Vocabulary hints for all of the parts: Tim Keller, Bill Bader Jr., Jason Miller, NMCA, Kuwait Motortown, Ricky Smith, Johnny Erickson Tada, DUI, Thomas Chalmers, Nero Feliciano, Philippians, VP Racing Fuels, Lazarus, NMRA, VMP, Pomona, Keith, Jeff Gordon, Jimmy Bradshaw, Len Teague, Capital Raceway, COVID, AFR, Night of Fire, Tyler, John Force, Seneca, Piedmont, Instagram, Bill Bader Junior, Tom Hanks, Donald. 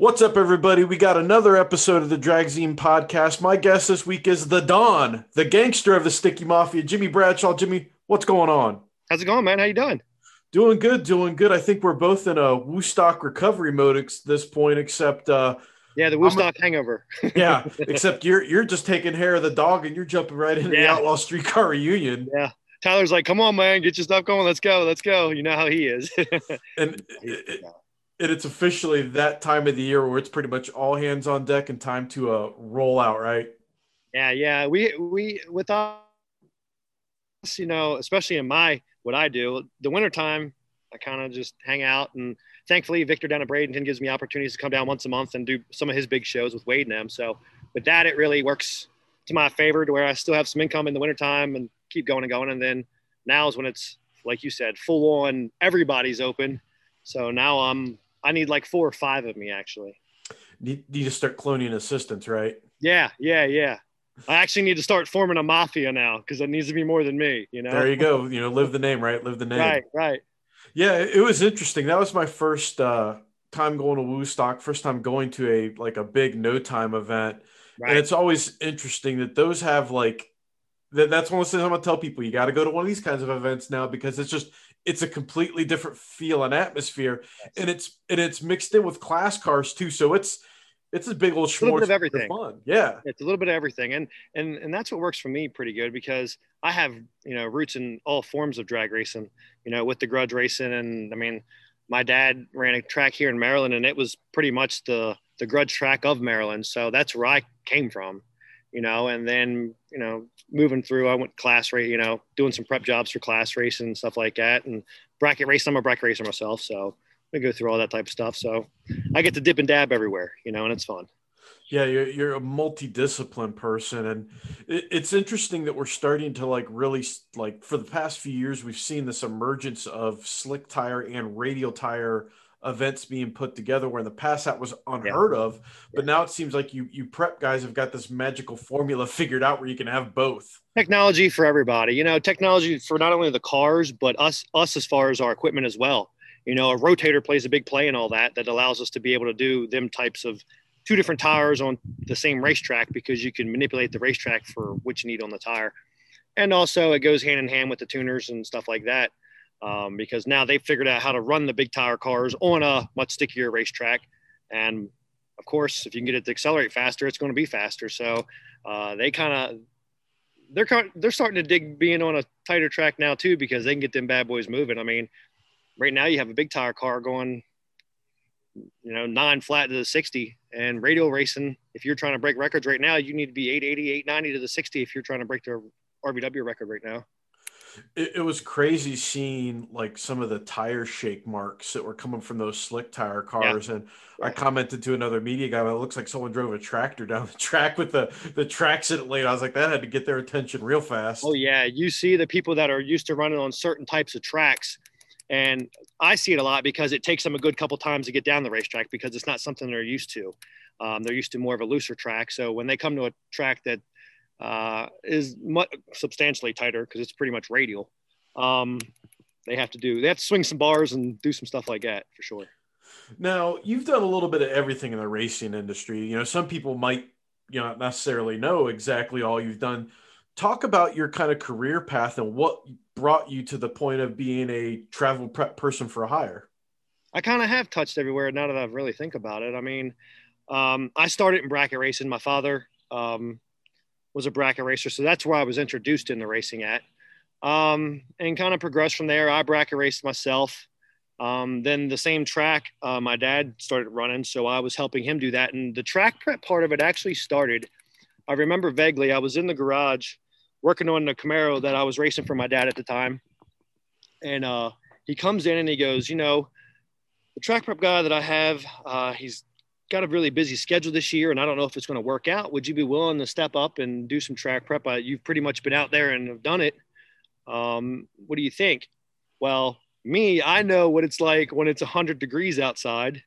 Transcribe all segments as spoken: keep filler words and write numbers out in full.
What's up, everybody? We got another episode of the Dragzine Podcast. My guest this week is the Don, the gangster of the Sticky Mafia, Jimmy Bradshaw. Jimmy, what's going on? How's it going, man? How you doing? Doing good, doing good. I think we're both in a WooStock recovery mode at this point, except... Uh, yeah, the WooStock a, hangover. yeah, except you're you're just taking hair of the dog and you're jumping right into yeah. the Outlaw Streetcar reunion. Yeah. Tyler's like, come on, man, get your stuff going. Let's go, let's go. You know how he is. and... It, And it's officially that time of the year where it's pretty much all hands on deck and time to uh, roll out, right? Yeah, yeah. We we with us, you know, especially in my what I do, the wintertime, I kind of just hang out. And thankfully, Victor down at Bradenton gives me opportunities to come down once a month and do some of his big shows with Wade and them. So with that, it really works to my favor to where I still have some income in the wintertime and keep going and going. And then now is when it's, like you said, full on, everybody's open. So now I'm. Um, I need like four or five of me, actually. You need to start cloning assistants, right? Yeah, yeah, yeah. I actually need to start forming a mafia now because it needs to be more than me, you know? There you go. You know, live the name, right? Live the name. Right, right. Yeah, it was interesting. That was my first uh, time going to WooStock, first time going to a like a big no-time event. Right. And it's always interesting that those have like, that, that's one of the things I'm going to tell people. You got to go to one of these kinds of events now because it's just, it's a completely different feel and atmosphere, yes. and it's and it's mixed in with class cars too. So it's it's a big old schmorz of everything. Fun. Yeah, it's a little bit of everything, and and and that's what works for me pretty good because I have you know roots in all forms of drag racing. You know, with the grudge racing, and I mean, my dad ran a track here in Maryland, and it was pretty much the the grudge track of Maryland. So that's where I came from. You know, and then, you know, moving through, I went class race, you know, doing some prep jobs for class racing and stuff like that. And bracket racing, I'm a bracket racer myself. So I go through all that type of stuff. So I get to dip and dab everywhere, you know, and it's fun. Yeah, you're, you're a multidiscipline person. And it, it's interesting that we're starting to like really like for the past few years, we've seen this emergence of slick tire and radial tire events being put together where in the past that was unheard yeah. of, but yeah. now it seems like you you prep guys have got this magical formula figured out where you can have both. Technology for everybody, you know, technology for not only the cars, but us, us as far as our equipment as well. You know, a rotator plays a big play in all that, that allows us to be able to do them types of two different tires on the same racetrack because you can manipulate the racetrack for what you need on the tire. And also it goes hand in hand with the tuners and stuff like that. Um, because now they've figured out how to run the big tire cars on a much stickier racetrack. And of course, if you can get it to accelerate faster, it's going to be faster. So uh, they kind of, they're, they're starting to dig being on a tighter track now too, because they can get them bad boys moving. I mean, right now you have a big tire car going, you know, nine flat to the sixty and radial racing. If you're trying to break records right now, you need to be eight eighty, eight ninety to the sixty. If you're trying to break the R B W record right now. It, it was crazy seeing like some of the tire shake marks that were coming from those slick tire cars. Yeah. And yeah. I commented to another media guy, it looks like someone drove a tractor down the track with the, the tracks in it laid. I was like, that had to get their attention real fast. Oh yeah. You see the people that are used to running on certain types of tracks. And I see it a lot because it takes them a good couple times to get down the racetrack because it's not something they're used to. Um, they're used to more of a looser track. So when they come to a track that, uh is much substantially tighter because it's pretty much radial, um they have to do they have to swing some bars and do some stuff like that for sure. Now you've done a little bit of everything in the racing industry. You know, some people might you know not necessarily know exactly all you've done. Talk about your kind of career path and what brought you to the point of being a travel prep person for hire. I kind of have touched everywhere now that I really think about it. I mean, um I started in bracket racing. My father um was a bracket racer. So that's where I was introduced in the racing at, um, and kind of progressed from there. I bracket raced myself. Um, then the same track, uh, my dad started running. So I was helping him do that. And the track prep part of it actually started. I remember vaguely, I was in the garage working on the Camaro that I was racing for my dad at the time. And uh, he comes in and he goes, you know, the track prep guy that I have, uh, he's got a really busy schedule this year, and I don't know if it's going to work out. Would you be willing to step up and do some track prep? I, you've pretty much been out there and have done it. Um, what do you think? Well, me, I know what it's like when it's one hundred degrees outside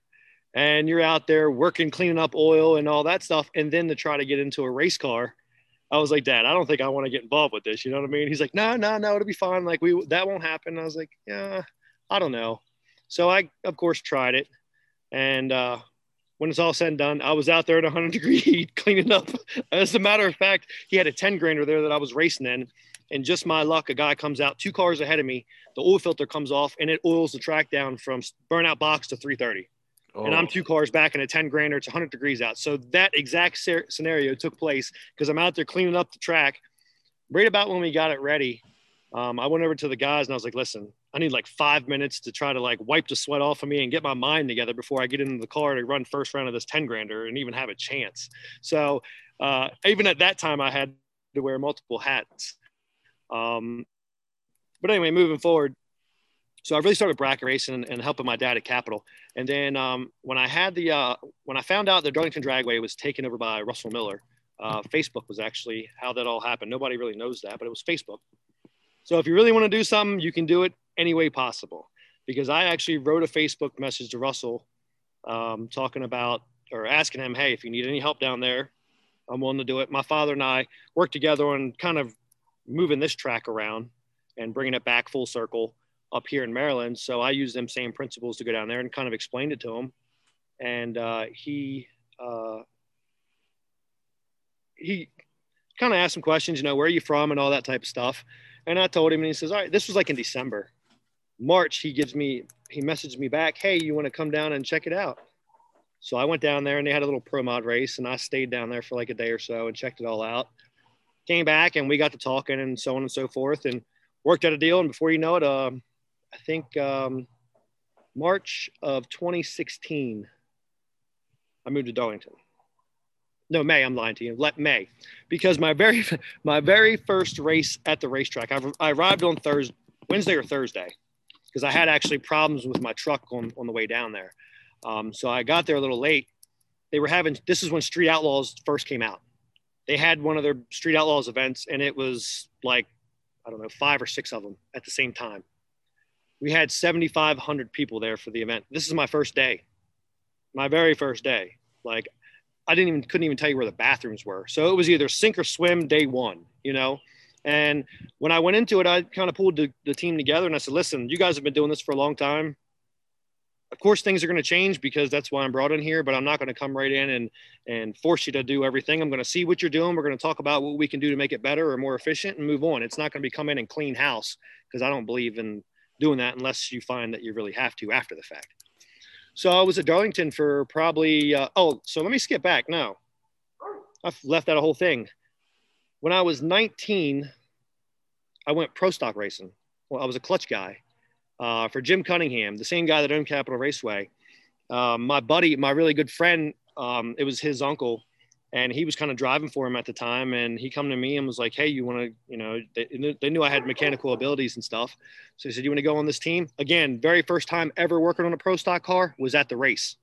and you're out there working, cleaning up oil and all that stuff, and then to try to get into a race car. I was like, Dad, I don't think I want to get involved with this. You know what I mean? He's like, no, no, no, it'll be fine. Like, we that won't happen. I was like, yeah, I don't know. So I, of course, tried it. And, uh, when it's all said and done, I was out there at one hundred degree heat cleaning up. As a matter of fact, he had a ten grander there that I was racing in. And just my luck, a guy comes out two cars ahead of me. The oil filter comes off, and it oils the track down from burnout box to three thirty. Oh. And I'm two cars back in a ten grander. It's one hundred degrees out. So that exact ser- scenario took place because I'm out there cleaning up the track. Right about when we got it ready, um, I went over to the guys, and I was like, listen, I need like five minutes to try to like wipe the sweat off of me and get my mind together before I get into the car to run first round of this ten grander and even have a chance. So uh, even at that time, I had to wear multiple hats. Um, but anyway, moving forward. So I really started bracket racing and, and helping my dad at Capital. And then, um, when I had the, uh, when I found out the Darlington Dragway was taken over by Russell Miller, uh, Facebook was actually how that all happened. Nobody really knows that, but it was Facebook. So if you really want to do something, you can do it any way possible, because I actually wrote a Facebook message to Russell, um, talking about, or asking him, hey, if you need any help down there, I'm willing to do it. My father and I worked together on kind of moving this track around and bringing it back full circle up here in Maryland. So I used them same principles to go down there and kind of explained it to him. And uh, he, uh, he kind of asked some questions, you know, where are you from and all that type of stuff. And I told him, and he says, all right, this was like in December, March. He gives me, he messaged me back, hey, you want to come down and check it out? So I went down there and they had a little pro mod race, and I stayed down there for like a day or so and checked it all out. Came back and we got to talking and so on and so forth, and worked out a deal. And before you know it, uh, I think um, March of twenty sixteen, I moved to Darlington. No, May. I'm lying to you. Let May, because my very my very first race at the racetrack, I, I arrived on Thursday, Wednesday or Thursday, because I had actually problems with my truck on, on the way down there. Um, so I got there a little late. They were having this is when Street Outlaws first came out. They had one of their Street Outlaws events, and it was like, I don't know, five or six of them at the same time. We had seventy-five hundred people there for the event. This is my first day, my very first day. Like, I didn't even, couldn't even tell you where the bathrooms were. So it was either sink or swim day one, you know? And when I went into it, I kind of pulled the, the team together, and I said, listen, you guys have been doing this for a long time. Of course, things are going to change because that's why I'm brought in here, but I'm not going to come right in and, and force you to do everything. I'm going to see what you're doing. We're going to talk about what we can do to make it better or more efficient and move on. It's not going to be come in and clean house, because I don't believe in doing that unless you find that you really have to after the fact. So I was at Darlington for probably, uh, oh, so let me skip back. No, I've left out a whole thing. When I was nineteen, I went pro stock racing. Well, I was a clutch guy. Uh, for Jim Cunningham, the same guy that owned Capital Raceway. Uh, my buddy, my really good friend, um, it was his uncle, and he was kind of driving for him at the time. And he come to me and was like, hey, you want to, you know, they, they knew I had mechanical abilities and stuff. So he said, you want to go on this team? Again, very first time ever working on a pro stock car was at the race.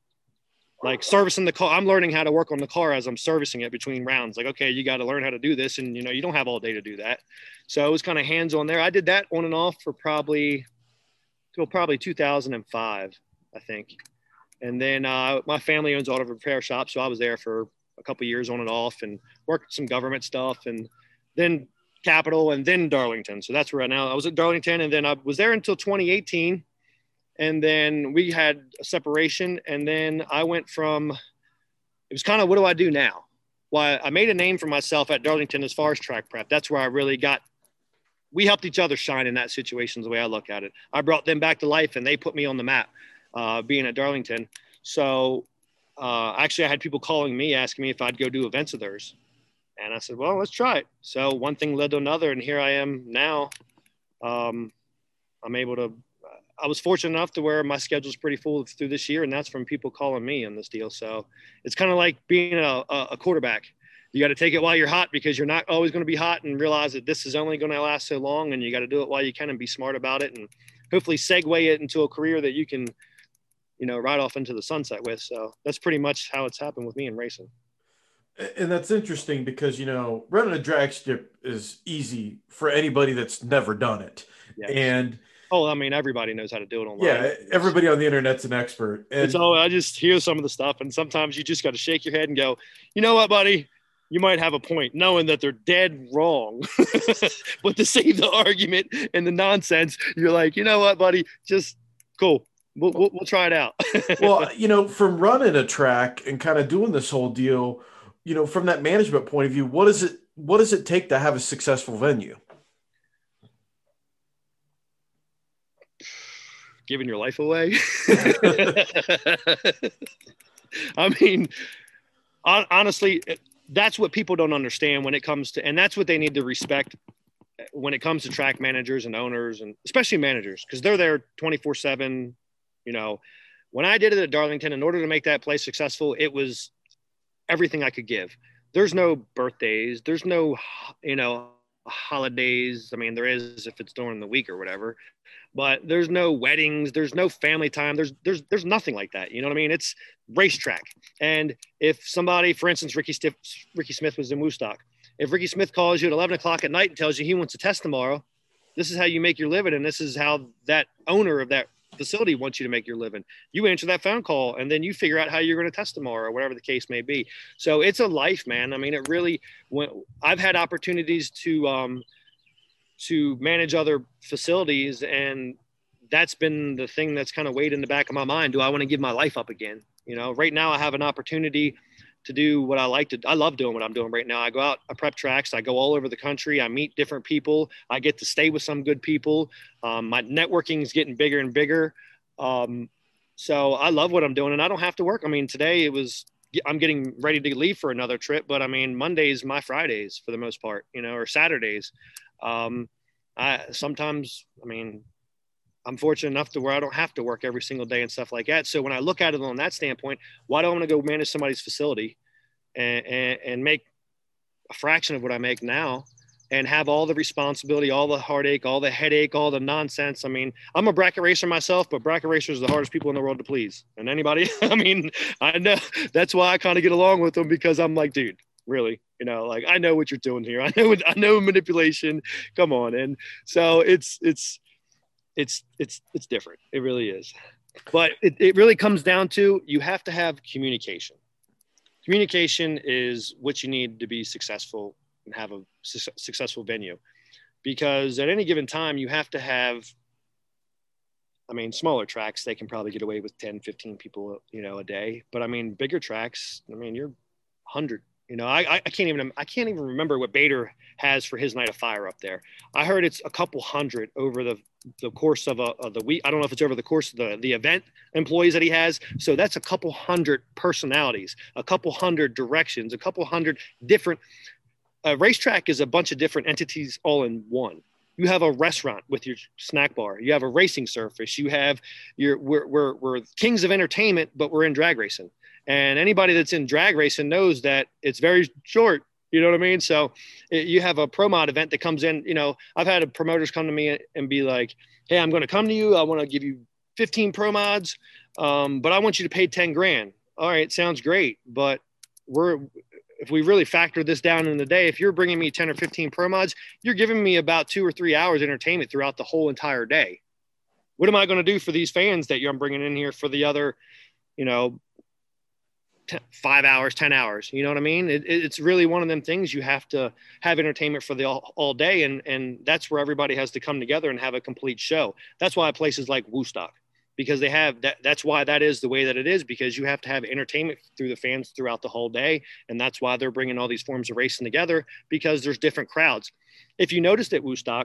Like servicing the car. I'm learning how to work on the car as I'm servicing it between rounds. Like, okay, you got to learn how to do this. And, you know, you don't have all day to do that. So it was kind of hands on there. I did that on and off for probably – Well, probably two thousand five, I think. And then uh, my family owns auto repair shop, so I was there for a couple of years on and off, and worked some government stuff, and then Capital, and then Darlington. So that's where I now I was at Darlington, and then I was there until twenty eighteen, and then we had a separation, and then I went from it was kind of what do I do now? Well, I made a name for myself at Darlington as far as track prep. That's where I really got. We helped each other shine in that situation is the way I look at it. I brought them back to life, and they put me on the map, uh, being at Darlington. So uh, actually I had people calling me, asking me if I'd go do events of theirs. And I said, well, let's try it. So one thing led to another, and here I am now. Um, I'm able to, I was fortunate enough to where my schedule's pretty full through this year, and that's from people calling me on this deal. So it's kind of like being a, a quarterback. You got to take it while you're hot, because you're not always going to be hot, and realize that this is only going to last so long, and you got to do it while you can and be smart about it, and hopefully segue it into a career that you can, you know, ride off into the sunset with. So that's pretty much how it's happened with me in racing. And that's interesting because, you know, running a drag strip is easy for anybody that's never done it. Yes. And oh, I mean, everybody knows how to do it online. Yeah, everybody on the internet's an expert. And so I just hear some of the stuff, and sometimes you just got to shake your head and go, you know what, buddy? You might have a point, knowing that they're dead wrong, but to save the argument and the nonsense, you're like, you know what, buddy, just cool. We'll, we'll, we'll try it out. Well, you know, from running a track and kind of doing this whole deal, you know, from that management point of view, what does it, what does it take to have a successful venue? Giving your life away. I mean, on, honestly, that's what people don't understand when it comes to, and that's what they need to respect when it comes to track managers and owners, and especially managers, because they're there twenty-four seven. You know, when I did it at Darlington, in order to make that place successful, it was everything I could give. There's no birthdays. There's no, you know, holidays. I mean, there is if it's during the week or whatever, but there's no weddings. There's no family time. There's, there's, there's nothing like that. You know what I mean? It's racetrack. And if somebody, for instance, Ricky Stiff, Ricky Smith was in WooStock. If Ricky Smith calls you at eleven o'clock at night and tells you he wants to test tomorrow, this is how you make your living. And this is how that owner of that facility wants you to make your living. You answer that phone call and then you figure out how you're going to test tomorrow or whatever the case may be. So it's a life, man. I mean, it really, when I've had opportunities to, um, to manage other facilities, and that's been the thing that's kind of weighed in the back of my mind. Do I want to give my life up again? You know, right now I have an opportunity to do what I like to, I love doing what I'm doing right now. I go out, I prep tracks, I go all over the country, I meet different people, I get to stay with some good people. Um, my networking is getting bigger and bigger. Um, so I love what I'm doing, and I don't have to work. I mean, today it was, I'm getting ready to leave for another trip, but I mean, Mondays, my Fridays for the most part, you know, or Saturdays. Um, I sometimes, I mean, I'm fortunate enough to where I don't have to work every single day and stuff like that. So when I look at it on that standpoint, why do I want to go manage somebody's facility and, and, and make a fraction of what I make now and have all the responsibility, all the heartache, all the headache, all the nonsense? I mean, I'm a bracket racer myself, but bracket racers are the hardest people in the world to please. And anybody, I mean, I know that's why I kind of get along with them, because I'm like, dude, really, you know, like, I know what you're doing here. I know, I know manipulation. Come on. And so it's, it's, It's, it's, it's different. It really is. But it, it really comes down to, you have to have communication. Communication is what you need to be successful and have a su- successful venue, because at any given time you have to have, I mean, smaller tracks, they can probably get away with ten, fifteen people, you know, a day, but I mean, bigger tracks, I mean, you're one hundred. You know, I, I can't even, I can't even remember what Bader has for his Night of Fire up there. I heard it's a couple hundred over the, the course of, a, of the week. I don't know if it's over the course of the, the event employees that he has. So that's a couple hundred personalities, a couple hundred directions, a couple hundred different uh, racetrack is a bunch of different entities all in one. You have a restaurant with your snack bar. You have a racing surface. You have your, we're, we're, we're kings of entertainment, but we're in drag racing. And anybody that's in drag racing knows that it's very short. You know what I mean? So it, you have a pro mod event that comes in. You know, I've had promoters come to me and be like, hey, I'm going to come to you. I want to give you fifteen pro mods, um, but I want you to pay ten grand. All right, sounds great. But we're if we really factor this down in the day, if you're bringing me ten or fifteen pro mods, you're giving me about two or three hours entertainment throughout the whole entire day. What am I going to do for these fans that I'm bringing in here for the other, you know, five hours, ten hours, you know what I mean? It, it's really one of them things. You have to have entertainment for the all, all day. And, and that's where everybody has to come together and have a complete show. That's why places like WooStock, because they have that, that's why that is the way that it is, because you have to have entertainment through the fans throughout the whole day. And that's why they're bringing all these forms of racing together, because there's different crowds. If you noticed at WooStock,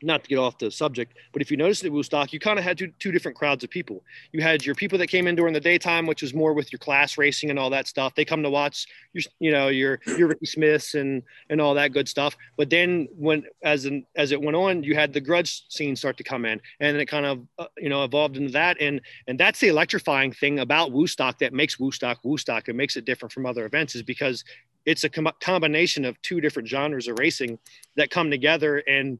not to get off the subject, but if you noticed at WooStock, you kind of had two, two different crowds of people. You had your people that came in during the daytime, which was more with your class racing and all that stuff. They come to watch, your, you know, your your Ricky Smiths and and all that good stuff. But then when as an, as it went on, you had the grudge scene start to come in, and it kind of uh, you know evolved into that. And and that's the electrifying thing about WooStock that makes WooStock WooStock and makes it different from other events, is because it's a com- combination of two different genres of racing that come together. And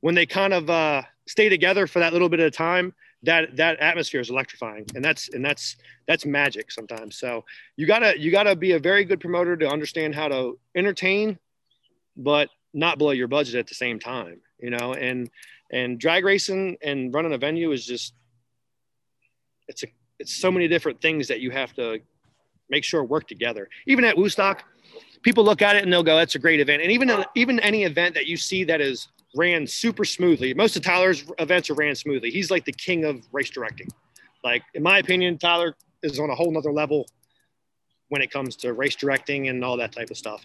when they kind of uh, stay together for that little bit of time, that that atmosphere is electrifying, and that's and that's that's magic sometimes. So you gotta you gotta be a very good promoter to understand how to entertain, but not blow your budget at the same time, you know. And and drag racing and running a venue is just it's a it's so many different things that you have to make sure work together. Even at WooStock, people look at it and they'll go, "That's a great event." And even even any event that you see that is ran super smoothly. Most of Tyler's events are ran smoothly. He's like the king of race directing. Like, in my opinion, Tyler is on a whole nother level when it comes to race directing and all that type of stuff.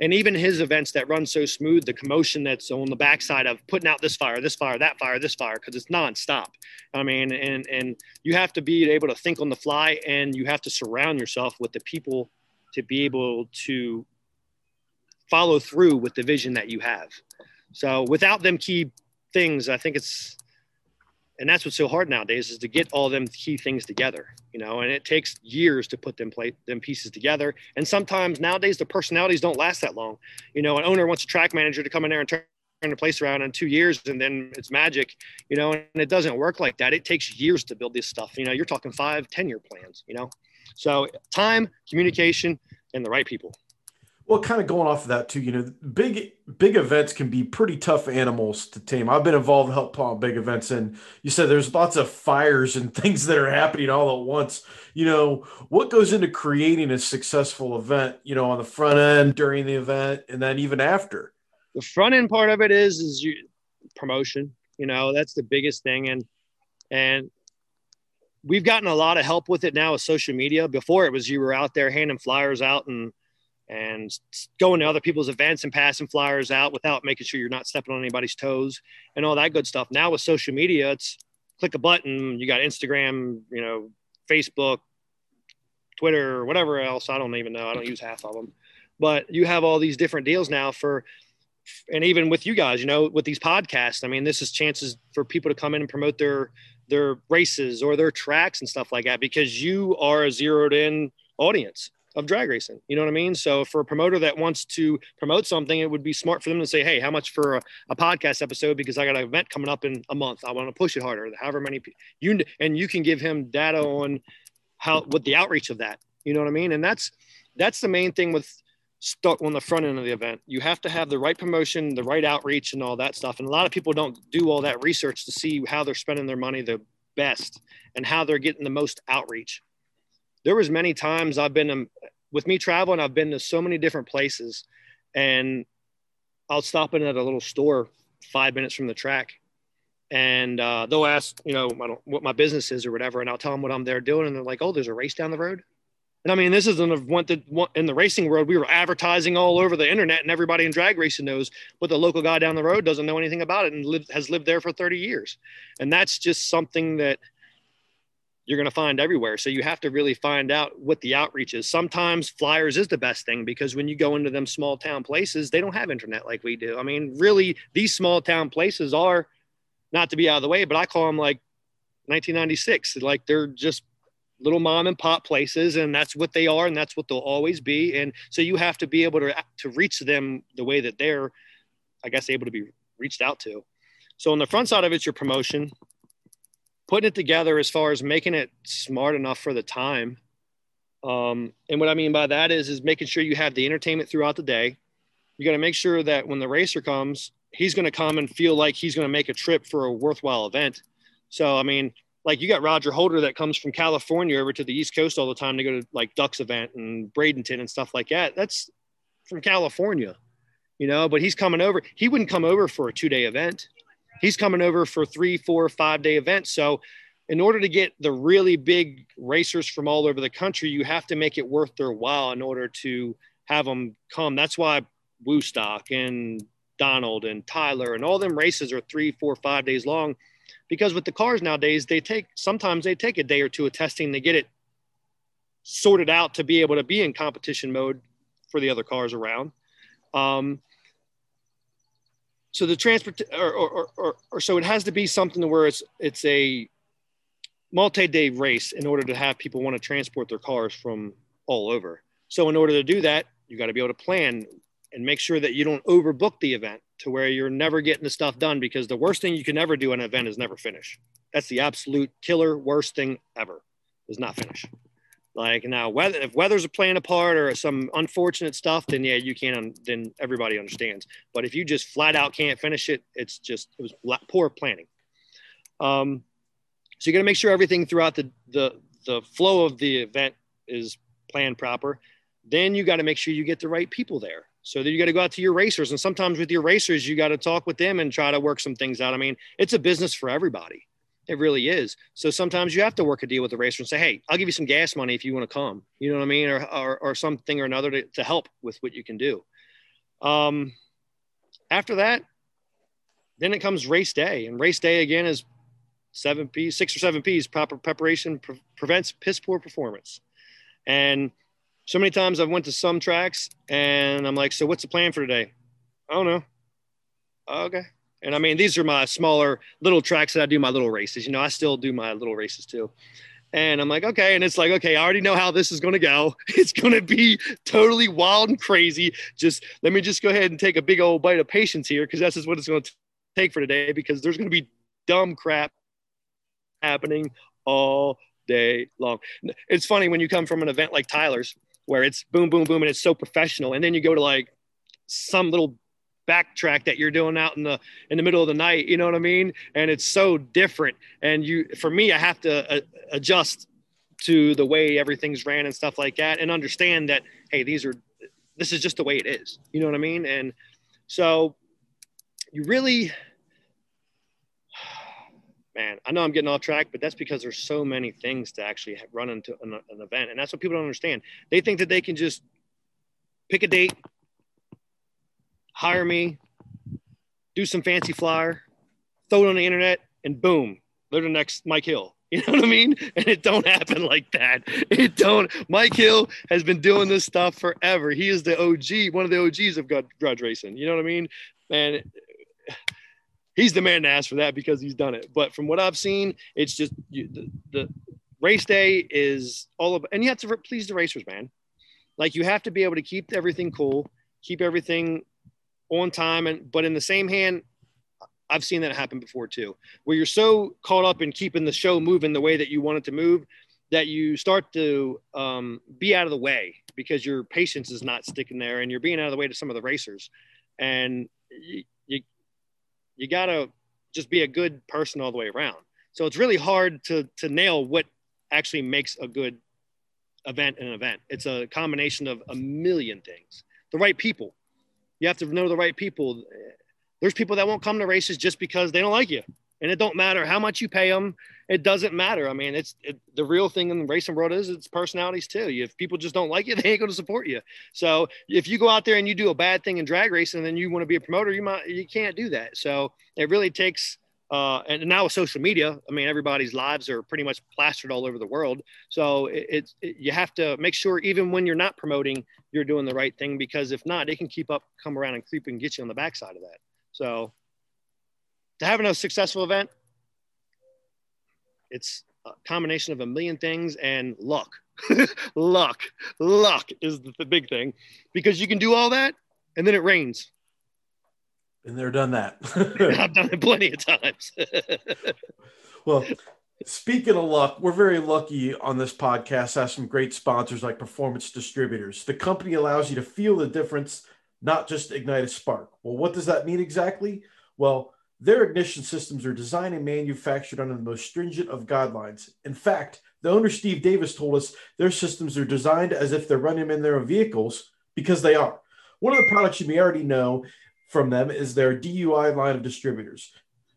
And even his events that run so smooth, the commotion that's on the backside of putting out this fire, this fire, that fire, this fire, because it's nonstop. I mean, and, and you have to be able to think on the fly, and you have to surround yourself with the people to be able to follow through with the vision that you have. So without them key things, I think it's, and that's what's so hard nowadays, is to get all them key things together, you know, and it takes years to put them play them pieces together. And sometimes nowadays the personalities don't last that long. You know, an owner wants a track manager to come in there and turn the place around in two years and then it's magic, you know, and it doesn't work like that. It takes years to build this stuff. You know, you're talking five, ten year plans, you know, so time, communication, and the right people. Well, kind of going off of that too, you know, big, big events can be pretty tough animals to tame. I've been involved in help on big events, and you said there's lots of fires and things that are happening all at once. You know, what goes into creating a successful event, you know, on the front end, during the event, and then even after? The front end part of it is, is you, promotion, you know, that's the biggest thing. And, and we've gotten a lot of help with it now with social media. Before it was, you were out there handing flyers out and, and going to other people's events and passing flyers out without making sure you're not stepping on anybody's toes and all that good stuff. Now with social media, it's click a button. You got Instagram, you know, Facebook, Twitter, whatever else. I don't even know. I don't use half of them, but you have all these different deals now for, and even with you guys, you know, with these podcasts, I mean, this is chances for people to come in and promote their, their races or their tracks and stuff like that, because you are a zeroed in audience of drag racing. You know what I mean? So for a promoter that wants to promote something, it would be smart for them to say, hey, how much for a, a podcast episode? Because I got an event coming up in a month. I want to push it harder. However many you, and you can give him data on how, what the outreach of that, you know what I mean? And that's, that's the main thing with stuck on the front end of the event. You have to have the right promotion, the right outreach and all that stuff. And a lot of people don't do all that research to see how they're spending their money the best and how they're getting the most outreach. There was many times I've been, um, with me traveling, I've been to so many different places, and I'll stop in at a little store five minutes from the track, and uh, they'll ask, you know, my, what my business is or whatever. And I'll tell them what I'm there doing. And they're like, oh, there's a race down the road. And I mean, this is an event that in the racing world, we were advertising all over the internet and everybody in drag racing knows, but the local guy down the road doesn't know anything about it and lived, has lived there for thirty years. And that's just something that you're going to find everywhere. So you have to really find out what the outreach is. Sometimes flyers is the best thing, because when you go into them small town places, they don't have internet like we do. I mean, really, these small town places are, not to be out of the way, but I call them like nineteen ninety-six. Like, they're just little mom and pop places, and that's what they are, and that's what they'll always be. And so you have to be able to, to reach them the way that they're, I guess, able to be reached out to. So on the front side of it's your promotion, putting it together as far as making it smart enough for the time. Um, and what I mean by that is, is making sure you have the entertainment throughout the day. You got to make sure that when the racer comes, he's going to come and feel like he's going to make a trip for a worthwhile event. So, I mean, like, you got Roger Holder that comes from California over to the East Coast all the time to go to like Ducks event and Bradenton and stuff like that. That's from California, you know, but he's coming over. He wouldn't come over for a two day event. He's coming over for three, four, five day events. So in order to get the really big racers from all over the country, you have to make it worth their while in order to have them come. That's why WooStock and Donald and Tyler and all them races are three, four, five days long, because with the cars nowadays, they take, sometimes they take a day or two of testing to get it sorted out to be able to be in competition mode for the other cars around. Um, So the transport or, or, or, or so it has to be something to where it's, it's a multi-day race in order to have people want to transport their cars from all over. So in order to do that, you got to be able to plan and make sure that you don't overbook the event to where you're never getting the stuff done, because the worst thing you can ever do in an event is never finish. That's the absolute killer worst thing ever, is not finish. Like, now, whether if weather's playing a part or some unfortunate stuff, then yeah, you can, then everybody understands. But if you just flat out can't finish it, it's just, it was poor planning. Um, so you got to make sure everything throughout the, the, the flow of the event is planned proper. Then you got to make sure you get the right people there. So then you got to go out to your racers. And sometimes with your racers, you got to talk with them and try to work some things out. I mean, it's a business for everybody. It really is. So sometimes you have to work a deal with the racer and say, hey, I'll give you some gas money if you want to come, you know what I mean? Or, or, or something or another to, to help with what you can do. Um, after that, then it comes race day, and race day again is seven P's, six or seven P's, proper preparation pre- prevents piss poor performance. And so many times I've went to some tracks and I'm like, so what's the plan for today? I don't know. Okay. And I mean, these are my smaller little tracks that I do my little races. You know, I still do my little races too. And I'm like, okay. And it's like, okay, I already know how this is going to go. It's going to be totally wild and crazy. Just let me just go ahead and take a big old bite of patience here, because that's just what it's going to take for today, because there's going to be dumb crap happening all day long. It's funny when you come from an event like Tyler's where it's boom, boom, boom, and it's so professional. And then you go to like some little backtrack that you're doing out in the in the middle of the night, you know what I mean? And it's so different. And you, for me, I have to uh, adjust to the way everything's ran and stuff like that, and understand that, hey, these are, this is just the way it is, you know what I mean? And so you really, man, I know I'm getting off track, but that's because there's so many things to actually run into an, an event. And that's what people don't understand. They think that they can just pick a date, hire me, do some fancy flyer, throw it on the internet, and boom, they're the next Mike Hill. You know what I mean? And it don't happen like that. It don't. Mike Hill has been doing this stuff forever. He is the O G, one of the O Gs of grudge racing. You know what I mean? And he's the man to ask for that, because he's done it. But from what I've seen, it's just you, the, the race day is all about, and you have to please the racers, man. Like, you have to be able to keep everything cool, keep everything on time. And, but in the same hand, I've seen that happen before too, where you're so caught up in keeping the show moving the way that you want it to move, that you start to um, be out of the way because your patience is not sticking there, and you're being out of the way to some of the racers. And you, you, you gotta just be a good person all the way around. So it's really hard to, to nail what actually makes a good event an event. It's a combination of a million things, the right people. You have to know the right people. There's people that won't come to races just because they don't like you, and it don't matter how much you pay them. It doesn't matter. I mean, it's it, the real thing in the racing world is it's personalities too. If people just don't like you, they ain't going to support you. So if you go out there and you do a bad thing in drag racing, and then you want to be a promoter, you might, you can't do that. So it really takes, uh, and now with social media, I mean, everybody's lives are pretty much plastered all over the world. So it, it, it you have to make sure, even when you're not promoting, you're doing the right thing, because if not, they can keep up, come around and creep and get you on the backside of that. So to having a successful event, it's a combination of a million things and luck. luck, luck is the, the big thing, because you can do all that and then it rains. And they're done that. I've done it plenty of times. Well, speaking of luck, we're very lucky on this podcast. I have some great sponsors like Performance Distributors. The company allows you to feel the difference, not just ignite a spark. Well, what does that mean exactly? Well, their ignition systems are designed and manufactured under the most stringent of guidelines. In fact, the owner, Steve Davis, told us their systems are designed as if they're running in their own vehicles, because they are. One of the products you may already know from them is their D U I line of distributors,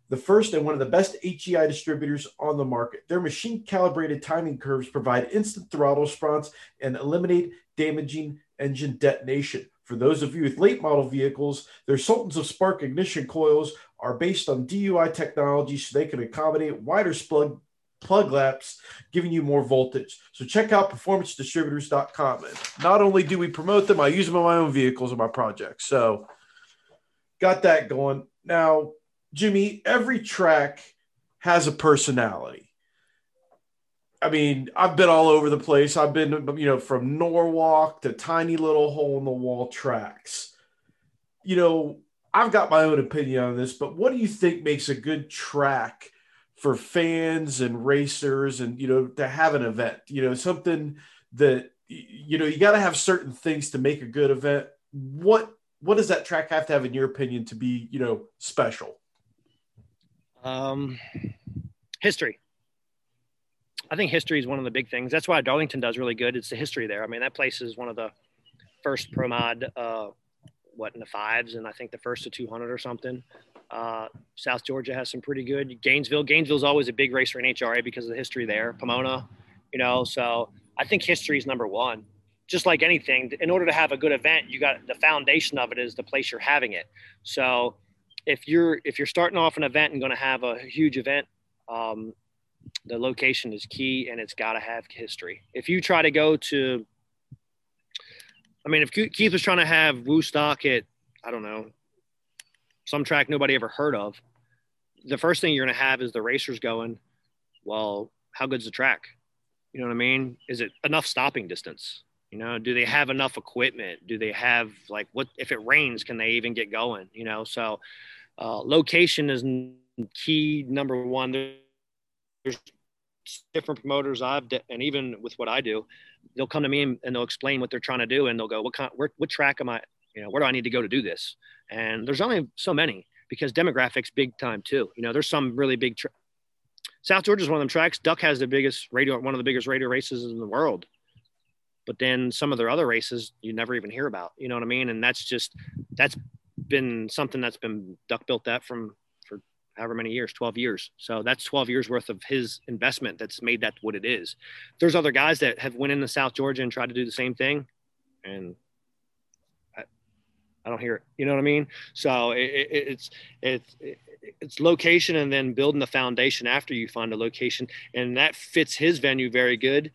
the first and one of the best H E I distributors on the market. Their machine-calibrated timing curves provide instant throttle response and eliminate damaging engine detonation. For those of you with late model vehicles, their Sultans of Spark ignition coils are based on D U I technology, so they can accommodate wider plug, plug laps, giving you more voltage. So check out performance distributors dot com. And not only do we promote them, I use them in my own vehicles and my projects. So got that going. Now, Jimmy, every track has a personality. I mean, I've been all over the place. I've been, you know, from Norwalk to tiny little hole-in-the-wall tracks. You know, I've got my own opinion on this, but what do you think makes a good track for fans and racers and, you know, to have an event? You know, something that, you know, you got to have certain things to make a good event. What what does that track have to have, in your opinion, to be, you know, special? Um, history. I think history is one of the big things. That's why Darlington does really good. It's the history there. I mean, that place is one of the first pro mod, uh, what, in the fives, and I think the first to two hundred or something. Uh, South Georgia has some pretty good. Gainesville. Gainesville's always a big race for N H R A because of the history there. Pomona, you know, so I think history is number one. Just like anything, in order to have a good event, you got the foundation of it is the place you're having it. So if you're if you're starting off an event and going to have a huge event, um, the location is key, and it's got to have history. If you try to go to, I mean, if Keith was trying to have WooStock at, I don't know, some track nobody ever heard of, the first thing you're going to have is the racers going, well, how good's the track? You know what I mean? Is it enough stopping distance? You know, do they have enough equipment? Do they have, like, what if it rains, can they even get going? You know, so uh, location is key number one. There's different promoters I've de- and even with what I do, they'll come to me and, and they'll explain what they're trying to do, and they'll go, what kind, where, what track am I? You know, where do I need to go to do this? And there's only so many because demographics big time too. You know, there's some really big. Tra- South Georgia is one of them tracks. Duck has the biggest radio, one of the biggest radio races in the world. But then some of their other races you never even hear about, you know what I mean? And that's just, that's been something that's been Duck built that from for however many years, twelve years. So that's twelve years worth of his investment that's made that what it is. There's other guys that have went into South Georgia and tried to do the same thing, and I, I don't hear it, you know what I mean? So it, it, it's, it's, it, it's location, and then building the foundation after you find a location, and that fits his venue very good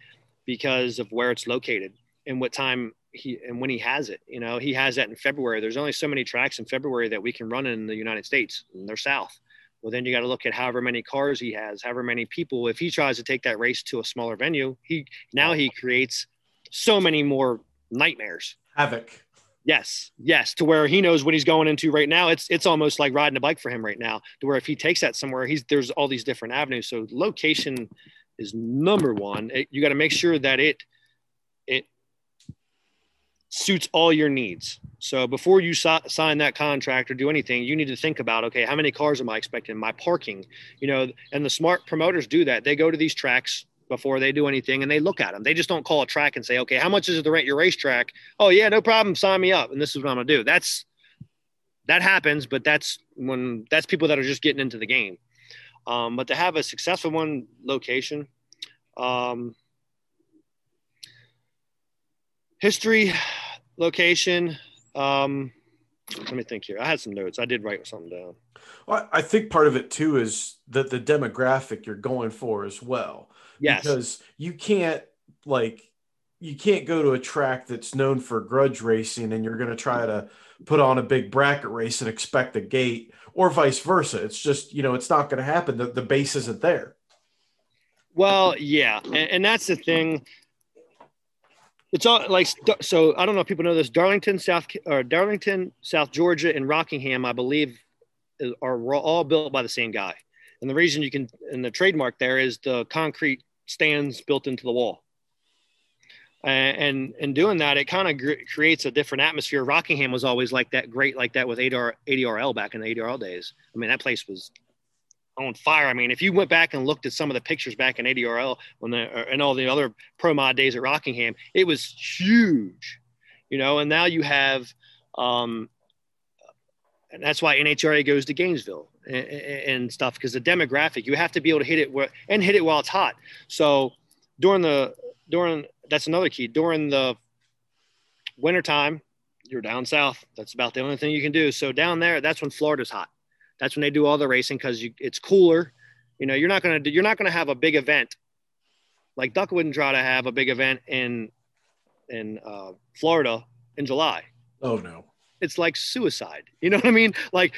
because of where it's located and what time he and when he has it. You know, he has that in February. There's only so many tracks in February that we can run in the United States, and they're south. Well, then you got to look at however many cars he has, however many people. If he tries to take that race to a smaller venue, he now he creates so many more nightmares. Havoc. Yes. Yes. To where he knows what he's going into right now. It's, it's almost like riding a bike for him right now, to where if he takes that somewhere, he's, there's all these different avenues. So location is number one. It, you got to make sure that it it suits all your needs. So before you so- sign that contract or do anything, you need to think about, okay, how many cars am I expecting? My parking, you know, and the smart promoters do that. They go to these tracks before they do anything, and they look at them. They just don't call a track and say, okay, how much is it to rent your racetrack? Oh yeah, no problem. Sign me up. And this is what I'm going to do. That's, that happens, but that's when that's people that are just getting into the game. Um, but to have a successful one, location, um, history, location. Um, let me think here. I had some notes. I did write something down. Well, I think part of it too is that the demographic you're going for as well. Yes. Because you can't like, you can't go to a track that's known for grudge racing and you're going to try to put on a big bracket race and expect a gate, or vice versa. It's just, you know, it's not going to happen. The, the base isn't there. Well, yeah. And, and that's the thing. It's all like, so I don't know if people know this, Darlington, South or Darlington, South Georgia and Rockingham, I believe are all built by the same guy. And the reason you can, and the trademark there is the concrete stands built into the wall. And in doing that, it kind of gr- creates a different atmosphere. Rockingham was always like that, great like that with A D R, A D R L back in the A D R L days. I mean, that place was on fire. I mean, if you went back and looked at some of the pictures back in A D R L when the, and all the other pro mod days at Rockingham, it was huge, you know, and now you have, um, and that's why N H R A goes to Gainesville and, and stuff, because the demographic, you have to be able to hit it where, and hit it while it's hot. So during the, during, that's another key. During the wintertime, you're down south. That's about the only thing you can do. So down there, that's when Florida's hot. That's when they do all the racing because it's cooler. You know, you're not gonna do, you're not gonna have a big event. Like Duck wouldn't try to have a big event in in uh, Florida in July. Oh no, it's like suicide. You know what I mean? Like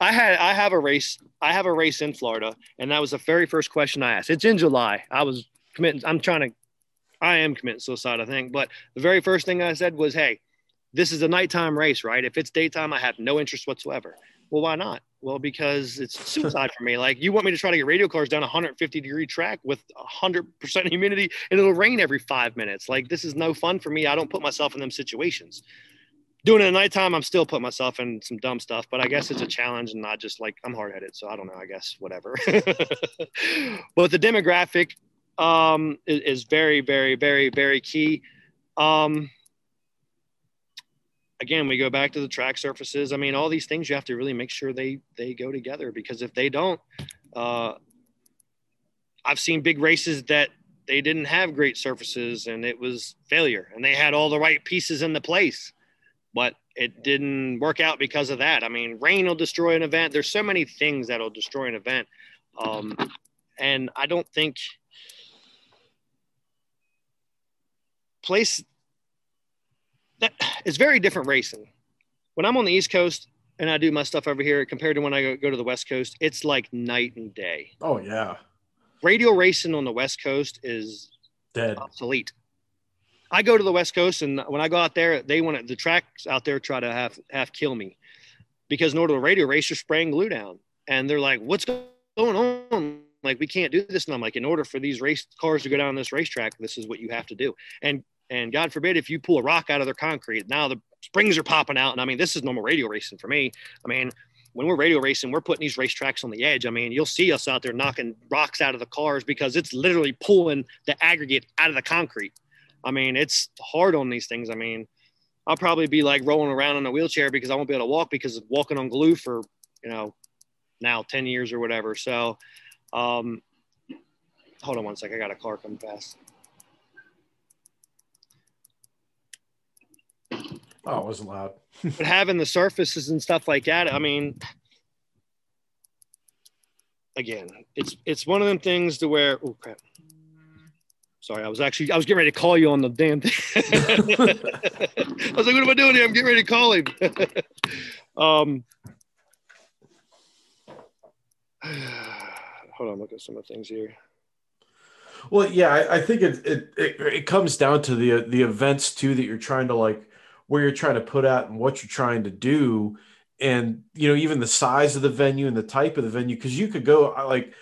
I had I have a race I have a race in Florida, and that was the very first question I asked. It's in July. I was committing. I'm trying to. I am committing suicide, I think. But the very first thing I said was, hey, this is a nighttime race, right? If it's daytime, I have no interest whatsoever. Well, why not? Well, because it's suicide for me. Like, you want me to try to get radio cars down a one hundred fifty degree track with one hundred percent humidity, and it'll rain every five minutes. Like, this is no fun for me. I don't put myself in them situations. Doing it at nighttime, I'm still putting myself in some dumb stuff, but I guess it's a challenge, and I just, like, I'm hard-headed, so I don't know. I guess whatever. But the demographic – Um, is very, very, very, very key. Um, again, we go back to the track surfaces. I mean, all these things you have to really make sure they, they go together, because if they don't, uh, I've seen big races that they didn't have great surfaces and it was failure, and they had all the right pieces in the place, but it didn't work out because of that. I mean, rain will destroy an event. There's so many things that'll destroy an event. Um, and I don't think place that is very different racing. When I'm on the East Coast and I do my stuff over here compared to when I go, go to the West Coast, it's like night and day. Oh yeah. Radial racing on the West Coast is dead, obsolete. I go to the West Coast, and when I go out there, they want to, the tracks out there try to half half kill me, because in order to radio race, you're spraying glue down, and they're like, "What's going on? Like, we can't do this." And I'm like, "In order for these race cars to go down this racetrack, this is what you have to do." And and God forbid if you pull a rock out of their concrete, now the springs are popping out. And I mean, this is normal radio racing for me. I mean, when we're radio racing, we're putting these racetracks on the edge. I mean, you'll see us out there knocking rocks out of the cars because it's literally pulling the aggregate out of the concrete. I mean, it's hard on these things. I mean, I'll probably be like rolling around in a wheelchair because I won't be able to walk because of walking on glue for, you know, now ten years or whatever. So, um, hold on one sec. I got a car coming fast. Oh, it wasn't loud. But having the surfaces and stuff like that, I mean, again, it's, it's one of them things to where, oh crap. Sorry, I was actually, I was getting ready to call you on the damn thing. I was like, what am I doing here? I'm getting ready to call him. um, hold on, look at some of the things here. Well, yeah, I, I think it, it it it comes down to the the events too that you're trying to like, where you're trying to put out and what you're trying to do, and you know, even the size of the venue and the type of the venue, because you could go like.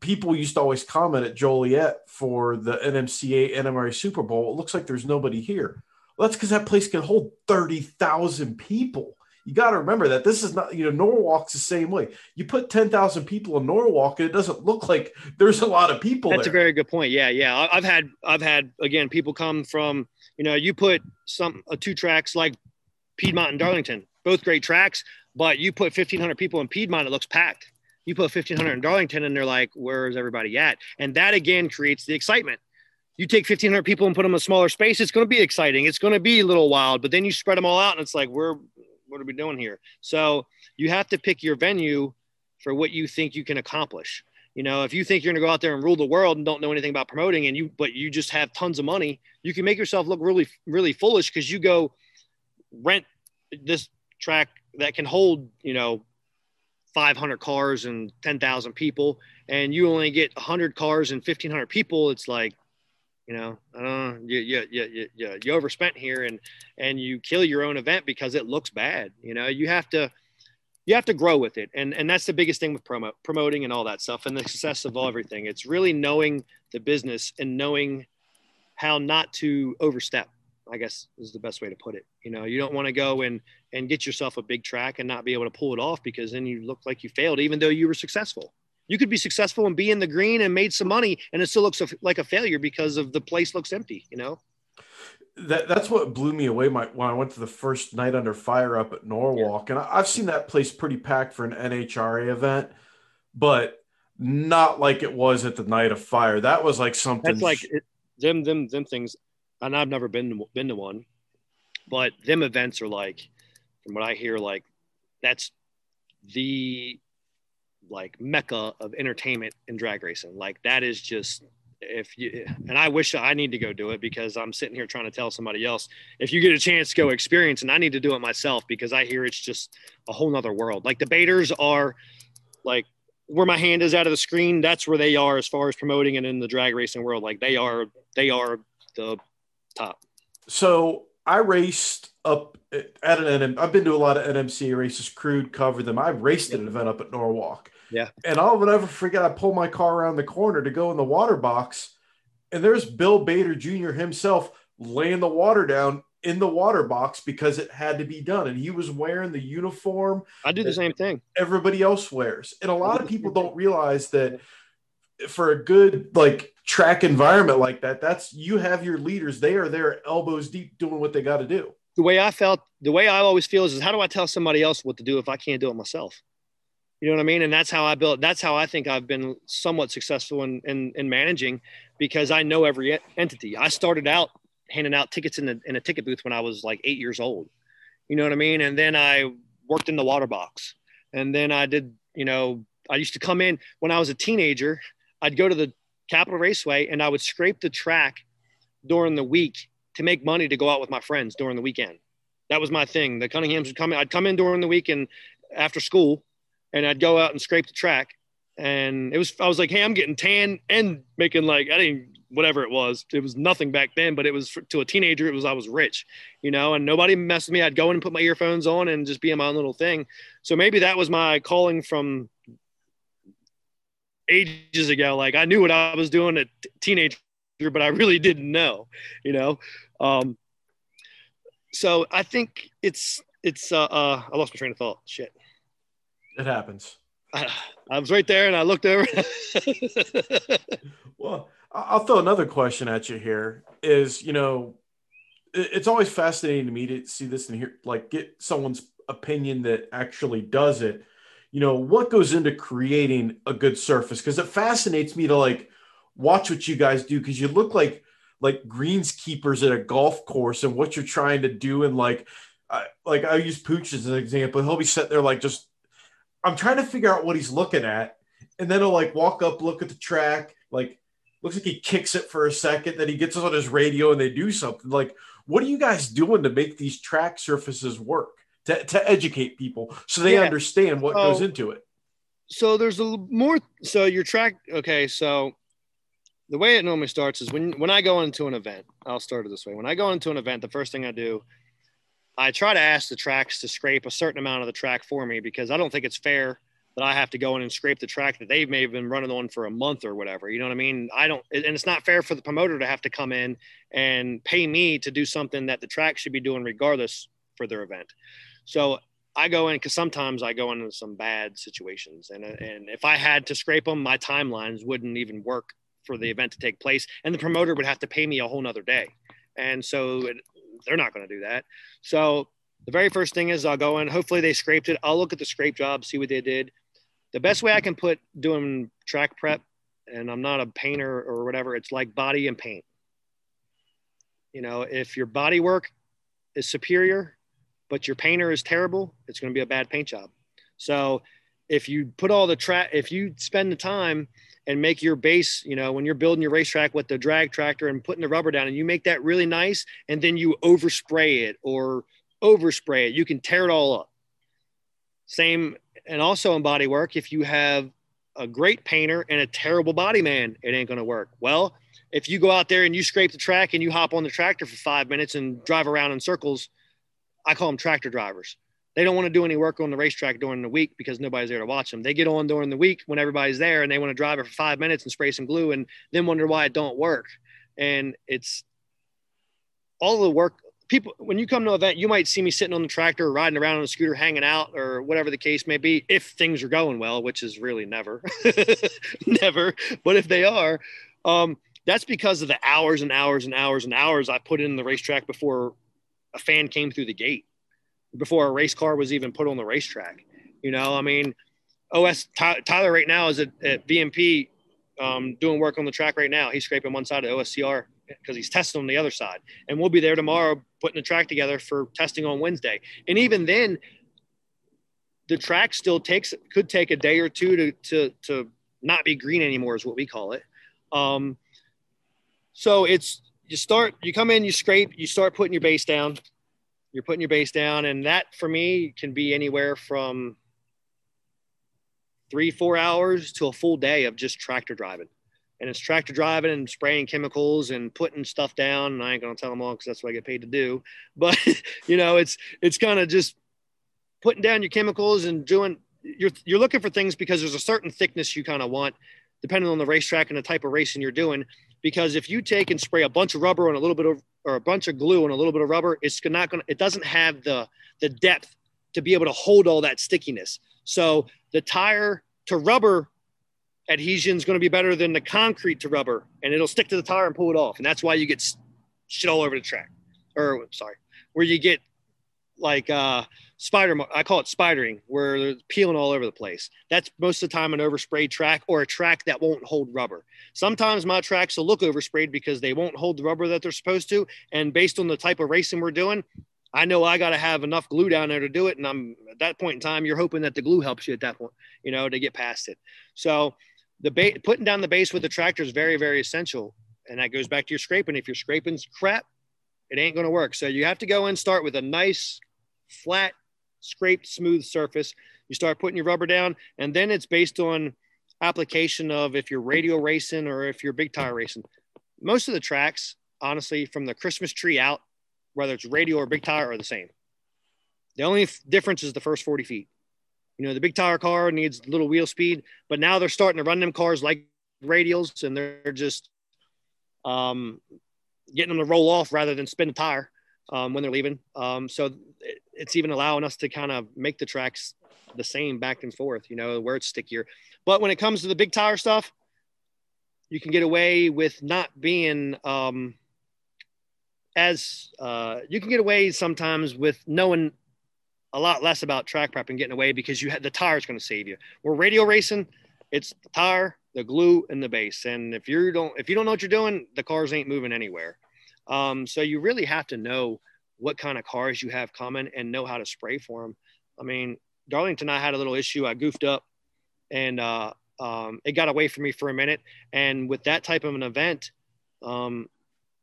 People used to always comment at Joliet for the N M C A N M R A Super Bowl. It looks like there's nobody here. Well, that's because that place can hold thirty thousand people. You got to remember that. This is not, you know, Norwalk's the same way. You put ten thousand people in Norwalk and it doesn't look like there's a lot of people that's there. That's a very good point. Yeah. Yeah. I've had, I've had, again, people come from, you know, you put some, uh, two tracks like Piedmont and Darlington, both great tracks, but you put fifteen hundred people in Piedmont, it looks packed. You put fifteen hundred in Darlington and they're like, where is everybody at? And that again creates the excitement. You take fifteen hundred people and put them in a smaller space. It's going to be exciting. It's going to be a little wild, but then you spread them all out and it's like, we're, what are we doing here? So you have to pick your venue for what you think you can accomplish. You know, if you think you're going to go out there and rule the world and don't know anything about promoting and you, but you just have tons of money, you can make yourself look really, really foolish. 'Cause you go rent this track that can hold, you know, five hundred cars and ten thousand people, and you only get one hundred cars and fifteen hundred people. It's like, you know, I don't know, you, you, you, you, you overspent here, and, and you kill your own event because it looks bad. You know, you have to, you have to grow with it. And, and that's the biggest thing with promo, promoting and all that stuff and the success of all everything. It's really knowing the business and knowing how not to overstep, I guess is the best way to put it. You know, you don't want to go and, and get yourself a big track and not be able to pull it off, because then you look like you failed, even though you were successful. You could be successful and be in the green and made some money, and it still looks like a failure because of the place looks empty, you know? That That's what blew me away my, when I went to the first Night Under Fire up at Norwalk. Yeah. And I've seen that place pretty packed for an N H R A event, but not like it was at the Night of Fire. That was like something. That's like it, them, them, them things. And I've never been to, been to one, but them events are like, from what I hear, like that's the like mecca of entertainment and drag racing. Like that is just, if you, and I wish I need to go do it, because I'm sitting here trying to tell somebody else, if you get a chance to go experience, and I need to do it myself, because I hear it's just a whole nother world. Like debaters are like, where my hand is out of the screen, that's where they are as far as promoting and in the drag racing world. Like they are, they are the top. So I raced up at an N M. I've been to a lot of N M C A races, crewed, covered them. I raced at an event up at Norwalk. Yeah. And I'll never forget, I pulled my car around the corner to go in the water box, and there's Bill Bader Junior himself laying the water down in the water box because it had to be done. And he was wearing the uniform. I do the same thing everybody else wears. And a lot of people don't realize that for a good, like, track environment like that, that's, you have your leaders, they are there elbows deep doing what they got to do. the way I felt, the way I always feel is, is how do I tell somebody else what to do if I can't do it myself? You know what I mean? And that's how I built, that's how I think I've been somewhat successful in, in, in managing, because I know every entity. I started out handing out tickets in the, in a ticket booth when I was like eight years old, you know what I mean? And then I worked in the water box, and then I did, you know, I used to come in when I was a teenager, I'd go to the Capital Raceway and I would scrape the track during the week to make money to go out with my friends during the weekend. That was my thing. The Cunninghams would come in. I'd come in during the week and after school, and I'd go out and scrape the track. And it was, I was like, hey, I'm getting tan and making like, I didn't, whatever it was, it was nothing back then, but it was for, to a teenager, it was, I was rich, you know, and nobody messed with me. I'd go in and put my earphones on and just be in my own little thing. So maybe that was my calling from ages ago. Like I knew what I was doing at teenager, but I really didn't know, you know? Um, so I think it's, it's, uh, uh I lost my train of thought. Shit. It happens. I, I was right there and I looked over. Well, I'll throw another question at you here is, you know, it's always fascinating to me to see this and hear, like, get someone's opinion that actually does it. You know, what goes into creating a good surface? Because it fascinates me to, like, watch what you guys do, because you look like, like greenskeepers at a golf course and what you're trying to do. And, like, I, like I use Pooch as an example. He'll be sitting there, like, just, I'm trying to figure out what he's looking at. And then he'll like walk up, look at the track, like looks like he kicks it for a second. Then he gets on his radio and they do something. Like, what are you guys doing to make these track surfaces work, to, to educate people so they yeah. understand what so, goes into it? So there's a little more. So your track. Okay. So the way it normally starts is when, when I go into an event, I'll start it this way. When I go into an event, the first thing I do, I try to ask the tracks to scrape a certain amount of the track for me, because I don't think it's fair that I have to go in and scrape the track that they may have been running on for a month or whatever. You know what I mean? I don't, and it's not fair for the promoter to have to come in and pay me to do something that the track should be doing regardless for their event. So I go in because sometimes I go into some bad situations, and, and if I had to scrape them, my timelines wouldn't even work for the event to take place. And the promoter would have to pay me a whole nother day. And so it, they're not going to do that. So the very first thing is I'll go in, hopefully they scraped it. I'll look at the scrape job, see what they did. The best way I can put doing track prep, and I'm not a painter or whatever, it's like body and paint. You know, if your body work is superior, but your painter is terrible, it's going to be a bad paint job. So if you put all the track, if you spend the time and make your base, you know, when you're building your racetrack with the drag tractor and putting the rubber down, and you make that really nice, and then you overspray it or overspray it, you can tear it all up. Same, and also in body work, if you have a great painter and a terrible body man, it ain't gonna work. Well, if you go out there and you scrape the track and you hop on the tractor for five minutes and drive around in circles, I call them tractor drivers. They don't want to do any work on the racetrack during the week because nobody's there to watch them. They get on during the week when everybody's there, and they want to drive it for five minutes and spray some glue and then wonder why it don't work. And it's all the work. People, when you come to an event, you might see me sitting on the tractor, riding around on a scooter, hanging out, or whatever the case may be, if things are going well, which is really never, never. But if they are, um, that's because of the hours and hours and hours and hours I put in the racetrack before a fan came through the gate, before a race car was even put on the racetrack. You know, I mean, O S Ty, Tyler right now is at, at V M P um, doing work on the track right now. He's scraping one side of O S C R because he's testing on the other side. And we'll be there tomorrow putting the track together for testing on Wednesday. And even then, the track still takes, could take a day or two to, to, to not be green anymore, is what we call it. Um, so it's, you start, you come in, you scrape, you start putting your base down. You're putting your base down, and that for me can be anywhere from three, four hours to a full day of just tractor driving. And it's tractor driving and spraying chemicals and putting stuff down. And I ain't going to tell them all because that's what I get paid to do. But, you know, it's it's kind of just putting down your chemicals and doing – you're you're looking for things because there's a certain thickness you kind of want depending on the racetrack and the type of racing you're doing. Because if you take and spray a bunch of rubber and a little bit of, or a bunch of glue and a little bit of rubber, it's not going to, it doesn't have the, the depth to be able to hold all that stickiness. So the tire to rubber adhesion is going to be better than the concrete to rubber, and it'll stick to the tire and pull it off. And that's why you get shit all over the track or sorry, where you get like uh, spider, I call it spidering, where they're peeling all over the place. That's most of the time an oversprayed track or a track that won't hold rubber. Sometimes my tracks will look oversprayed because they won't hold the rubber that they're supposed to. And based on the type of racing we're doing, I know I got to have enough glue down there to do it. And I'm at that point in time, you're hoping that the glue helps you at that point, you know, to get past it. So the ba- putting down the base with the tractor is very, very essential. And that goes back to your scraping. If your scraping's crap, it ain't going to work. So you have to go and start with a nice, flat, scraped, smooth surface. You start putting your rubber down, and then it's based on application of if you're radial racing or if you're big tire racing. Most of the tracks, honestly, from the Christmas tree out, whether it's radial or big tire, are the same. The only f- difference is the first forty feet. You know, the big tire car needs a little wheel speed, but now they're starting to run them cars like radials, and they're just um, getting them to roll off rather than spin the tire um, when they're leaving. Um, so it, it's even allowing us to kind of make the tracks the same back and forth, you know, where it's stickier. But when it comes to the big tire stuff, you can get away with not being um, as uh, you can get away sometimes with knowing a lot less about track prep and getting away because you had the tire is going to save you. We're radial racing. It's the tire, the glue, and the base. And if you don't, if you don't know what you're doing, the cars ain't moving anywhere. Um, so you really have to know what kind of cars you have coming and know how to spray for them. I mean, Darlington, I had a little issue. I goofed up and uh, um, it got away from me for a minute. And with that type of an event, um,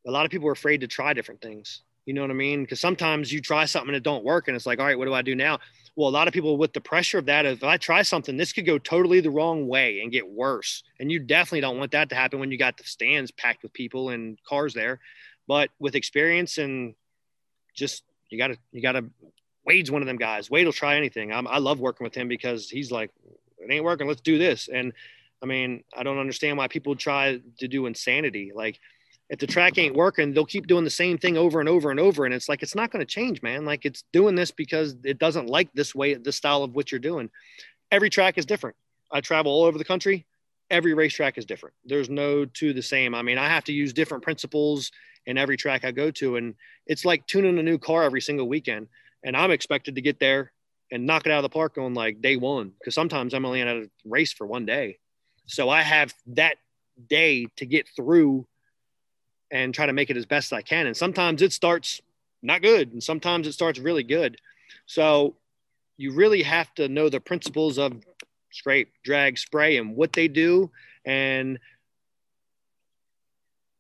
a lot of people are afraid to try different things. You know what I mean? Because sometimes you try something and it don't work and it's like, all right, what do I do now? Well, a lot of people with the pressure of that, if I try something, this could go totally the wrong way and get worse. And you definitely don't want that to happen when you got the stands packed with people and cars there. But with experience and just, you gotta, you gotta, Wade's one of them guys. Wade will try anything. I'm, I love working with him because he's like, it ain't working. Let's do this. And I mean, I don't understand why people try to do insanity. Like, if the track ain't working, they'll keep doing the same thing over and over and over. And it's like, it's not going to change, man. Like, it's doing this because it doesn't like this way, this style of what you're doing. Every track is different. I travel all over the country. Every racetrack is different. There's no two the same. I mean, I have to use different principles in every track I go to. And it's like tuning a new car every single weekend. And I'm expected to get there and knock it out of the park on like day one. Cause sometimes I'm only at a race for one day. So I have that day to get through and try to make it as best I can. And sometimes it starts not good. And sometimes it starts really good. So you really have to know the principles of scrape, drag, spray, and what they do and,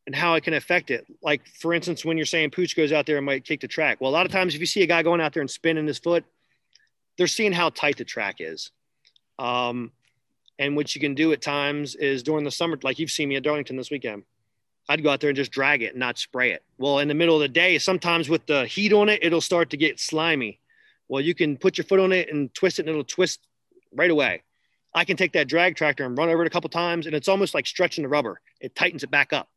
and how it can affect it. Like, for instance, when you're saying Pooch goes out there and might kick the track. Well, a lot of times if you see a guy going out there and spinning his foot, they're seeing how tight the track is. Um, and what you can do at times is during the summer, like you've seen me at Darlington this weekend, I'd go out there and just drag it and not spray it. Well, in the middle of the day, sometimes with the heat on it, it'll start to get slimy. Well, you can put your foot on it and twist it and it'll twist right away. I can take that drag tractor and run over it a couple times and it's almost like stretching the rubber. It tightens it back up.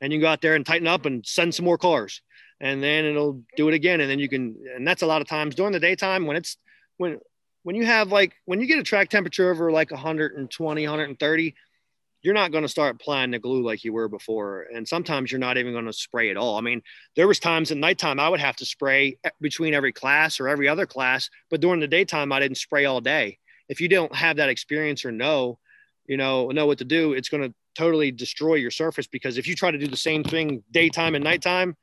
And you can go out there and tighten up and send some more cars. And then it'll do it again. And then you can, and that's a lot of times during the daytime when it's, when, when you have like, when you get a track temperature over like one twenty, one thirty, you're not going to start applying the glue like you were before. And sometimes you're not even going to spray at all. I mean, there was times at nighttime I would have to spray between every class or every other class, but during the daytime, I didn't spray all day. If you don't have that experience or know, you know, know what to do, it's going to totally destroy your surface. Because if you try to do the same thing daytime and nighttime,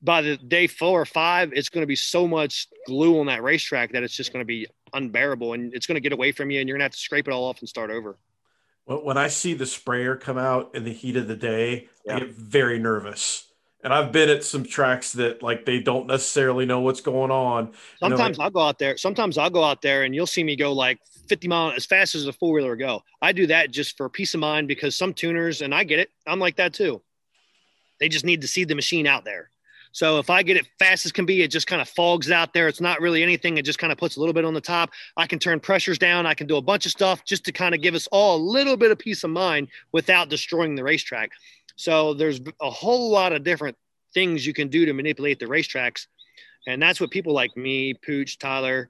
by the day four or five, it's going to be so much glue on that racetrack that it's just going to be unbearable and it's going to get away from you and you're gonna have to scrape it all off and start over. When I see the sprayer come out in the heat of the day, yeah. I get very nervous. And I've been at some tracks that like they don't necessarily know what's going on. Sometimes like, I'll go out there. Sometimes I'll go out there and you'll see me go like fifty miles as fast as a four wheeler go. I do that just for peace of mind because some tuners, and I get it, I'm like that too. They just need to see the machine out there. So if I get it fast as can be, it just kind of fogs out there. It's not really anything. It just kind of puts a little bit on the top. I can turn pressures down. I can do a bunch of stuff just to kind of give us all a little bit of peace of mind without destroying the racetrack. So there's a whole lot of different things you can do to manipulate the racetracks. And that's what people like me, Pooch, Tyler,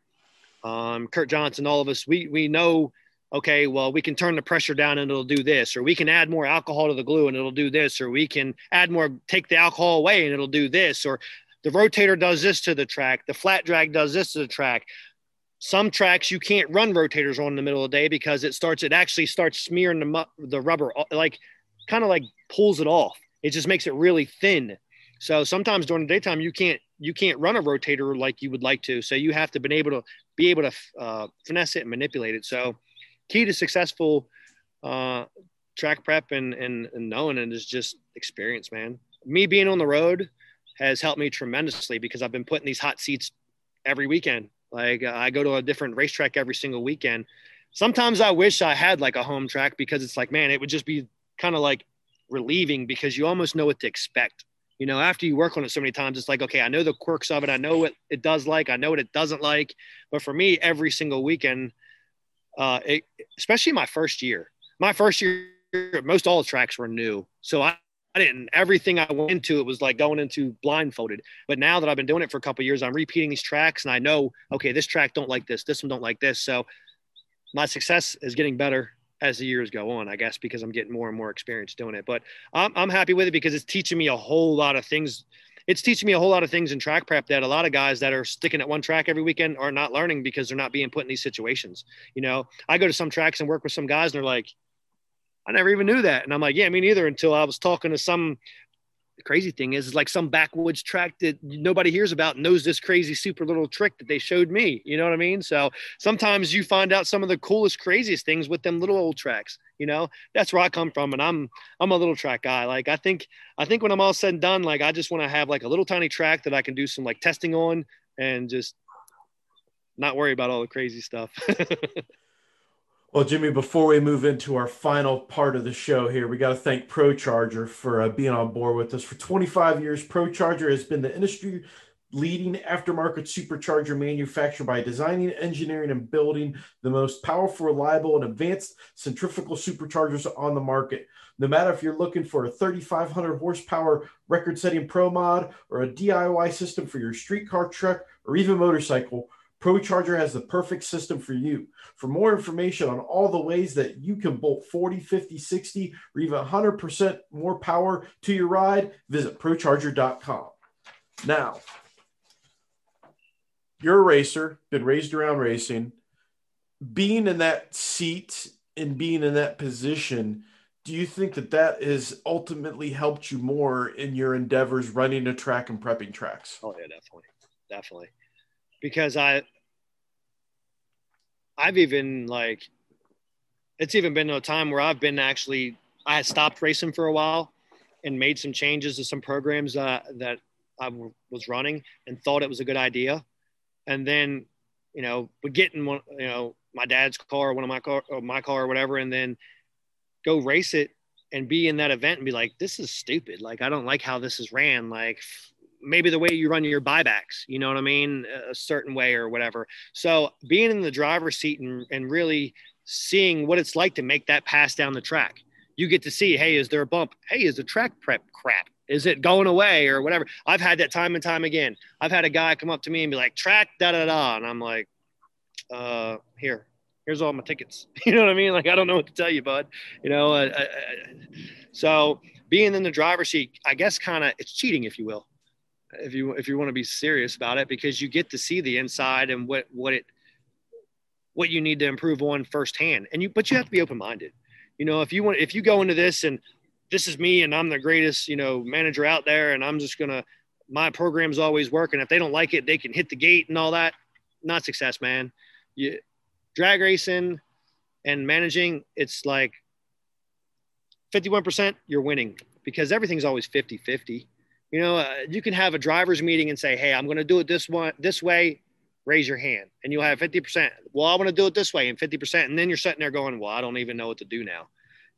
um, Kurt Johnson, all of us, we, we know okay, well, we can turn the pressure down and it'll do this, or we can add more alcohol to the glue and it'll do this, or we can add more, take the alcohol away and it'll do this, or the rotator does this to the track, the flat drag does this to the track. Some tracks you can't run rotators on in the middle of the day because it starts, it actually starts smearing the, mu- the rubber, like kind of like pulls it off. It just makes it really thin. So sometimes during the daytime, you can't, you can't run a rotator like you would like to. So you have to been able to be able to uh, finesse it and manipulate it. So key to successful uh, track prep and, and, and knowing it is just experience, man. Me being on the road has helped me tremendously because I've been putting these hot seats every weekend. Like uh, I go to a different racetrack every single weekend. Sometimes I wish I had like a home track because it's like, man, it would just be kind of like relieving because you almost know what to expect. You know, after you work on it so many times, it's like, okay, I know the quirks of it. I know what it does like. I know what it doesn't like. But for me, every single weekend, uh, it, especially my first year, my first year, most all the tracks were new. So I, I didn't, everything I went into, it was like going into blindfolded. But now that I've been doing it for a couple of years, I'm repeating these tracks and I know, okay, this track don't like this. This one don't like this. So my success is getting better as the years go on, I guess, because I'm getting more and more experience doing it. But I'm, I'm happy with it because it's teaching me a whole lot of things. It's teaching me a whole lot of things in track prep that a lot of guys that are sticking at one track every weekend are not learning because they're not being put in these situations. You know, I go to some tracks and work with some guys and they're like, I never even knew that. And I'm like, yeah, me neither, until I was talking to some the crazy thing is, is like some backwoods track that nobody hears about and knows this crazy super little trick that they showed me. You know what I mean? So sometimes you find out some of the coolest, craziest things with them little old tracks. You know, that's where I come from. And I'm, I'm a little track guy. Like, I think, I think when I'm all said and done, like, I just want to have like a little tiny track that I can do some like testing on and just not worry about all the crazy stuff. Well, Jimmy, before we move into our final part of the show here, we got to thank ProCharger for uh, being on board with us for twenty-five years. ProCharger has been the industry leading aftermarket supercharger manufacturer by designing, engineering, and building the most powerful, reliable, and advanced centrifugal superchargers on the market. No matter if you're looking for a thirty-five hundred horsepower record-setting pro mod or a D I Y system for your streetcar, truck, or even motorcycle, ProCharger has the perfect system for you. For more information on all the ways that you can bolt forty, fifty, sixty, or even one hundred percent more power to your ride, visit ProCharger dot com. Now, you're a racer, been raised around racing. Being in that seat and being in that position, do you think that that has ultimately helped you more in your endeavors running a track and prepping tracks? Oh, yeah, definitely. Definitely. Because I, I've even like, it's even been a time where I've been actually, I had stopped racing for a while and made some changes to some programs uh, that I w- was running and thought it was a good idea. And then, you know, would get in one, you know, my dad's car, or one of my car, or my car or whatever, and then go race it and be in that event and be like, this is stupid. Like, I don't like how this is ran. Like, maybe the way you run your buybacks, you know what I mean? A certain way or whatever. So being in the driver's seat and, and really seeing what it's like to make that pass down the track, you get to see, hey, is there a bump? Hey, is the track prep crap? Is it going away or whatever? I've had that time and time again. I've had a guy come up to me and be like, track, da, da, da. And I'm like, uh, here, here's all my tickets. You know what I mean? Like, I don't know what to tell you, bud. You know? Uh, I, I, so being in the driver's seat, I guess kind of it's cheating, if you will. If you if you want to be serious about it, because you get to see the inside and what what it what you need to improve on firsthand. And you but you have to be open minded. You know, if you want if you go into this and this is me and I'm the greatest, you know, manager out there and I'm just gonna my program's always working. If they don't like it, they can hit the gate and all that. Not success, man. You drag racing and managing, it's like fifty-one percent you're winning because everything's always fifty-fifty. You know, uh, you can have a driver's meeting and say, hey, I'm going to do it this one, this way, raise your hand. And you'll have fifty percent. Well, I want to do it this way and fifty percent. And then you're sitting there going, well, I don't even know what to do now,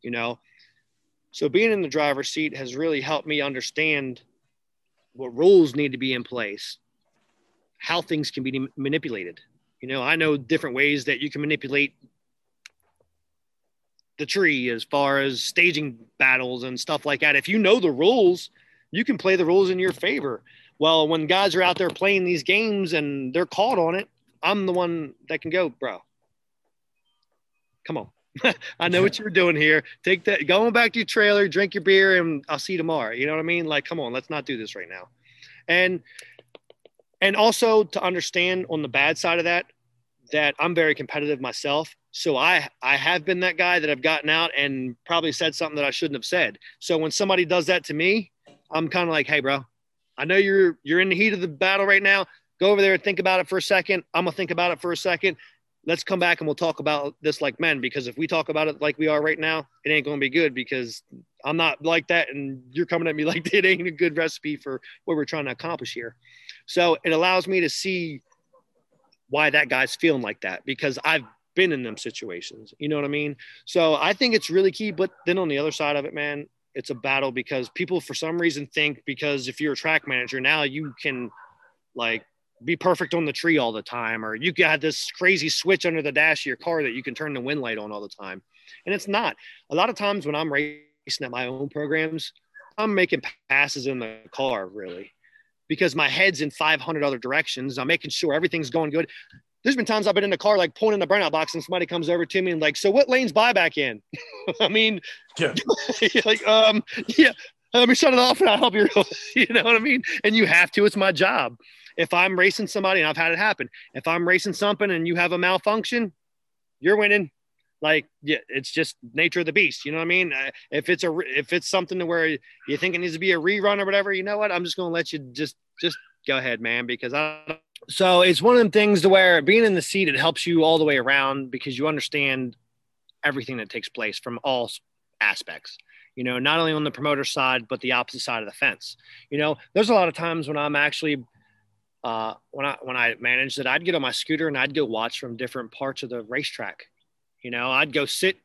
you know? So being in the driver's seat has really helped me understand what rules need to be in place, how things can be manipulated. You know, I know different ways that you can manipulate the tree as far as staging battles and stuff like that. If you know the rules, you can play the rules in your favor. Well, when guys are out there playing these games and they're caught on it, I'm the one that can go, bro, come on. I know what you're doing here. Take that, go on back to your trailer, drink your beer, and I'll see you tomorrow. You know what I mean? Like, come on, let's not do this right now. And, and also to understand on the bad side of that, that I'm very competitive myself. So I, I have been that guy that I've gotten out and probably said something that I shouldn't have said. So when somebody does that to me, I'm kind of like, hey bro, I know you're, you're in the heat of the battle right now. Go over there and think about it for a second. I'm gonna think about it for a second. Let's come back and we'll talk about this like men, because if we talk about it like we are right now, it ain't going to be good, because I'm not like that. And you're coming at me like that. It ain't a good recipe for what we're trying to accomplish here. So it allows me to see why that guy's feeling like that, because I've been in them situations. You know what I mean? So I think it's really key. But then on the other side of it, man, it's a battle, because people for some reason think because if you're a track manager now, you can like be perfect on the tree all the time, or you got this crazy switch under the dash of your car that you can turn the wind light on all the time. And it's not. A lot of times when I'm racing at my own programs, I'm making passes in the car really, because my head's in five hundred other directions. I'm making sure everything's going good. There's been times I've been in the car, like pulling in the burnout box, and somebody comes over to me and like, so what lane's buyback in? I mean, yeah. like, um, yeah, let me shut it off and I'll help you. You know what I mean? And you have to, it's my job. If I'm racing somebody, and I've had it happen, if I'm racing something and you have a malfunction, you're winning. Like, yeah, it's just nature of the beast. You know what I mean? If it's a, if it's something to where you think it needs to be a rerun or whatever, you know what? I'm just going to let you just, just go ahead, man, because I don't. So it's one of them things to where being in the seat, it helps you all the way around, because you understand everything that takes place from all aspects. You know, not only on the promoter side, but the opposite side of the fence. You know, there's a lot of times when I'm actually, Uh, when I, when I managed it, I'd get on my scooter and I'd go watch from different parts of the racetrack. You know, I'd go sit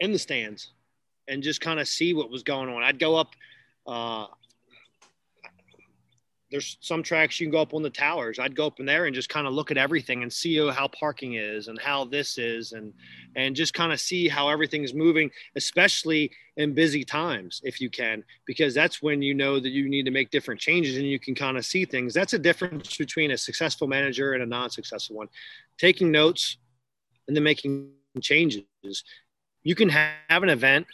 in the stands and just kind of see what was going on. I'd go up. Uh, there's some tracks you can go up on the towers. I'd go up in there and just kind of look at everything and see how parking is and how this is, and, and just kind of see how everything's moving, especially in busy times, if you can, because that's when you know that you need to make different changes and you can kind of see things. That's a difference between a successful manager and a non-successful one. Taking notes and then making changes. You can have an event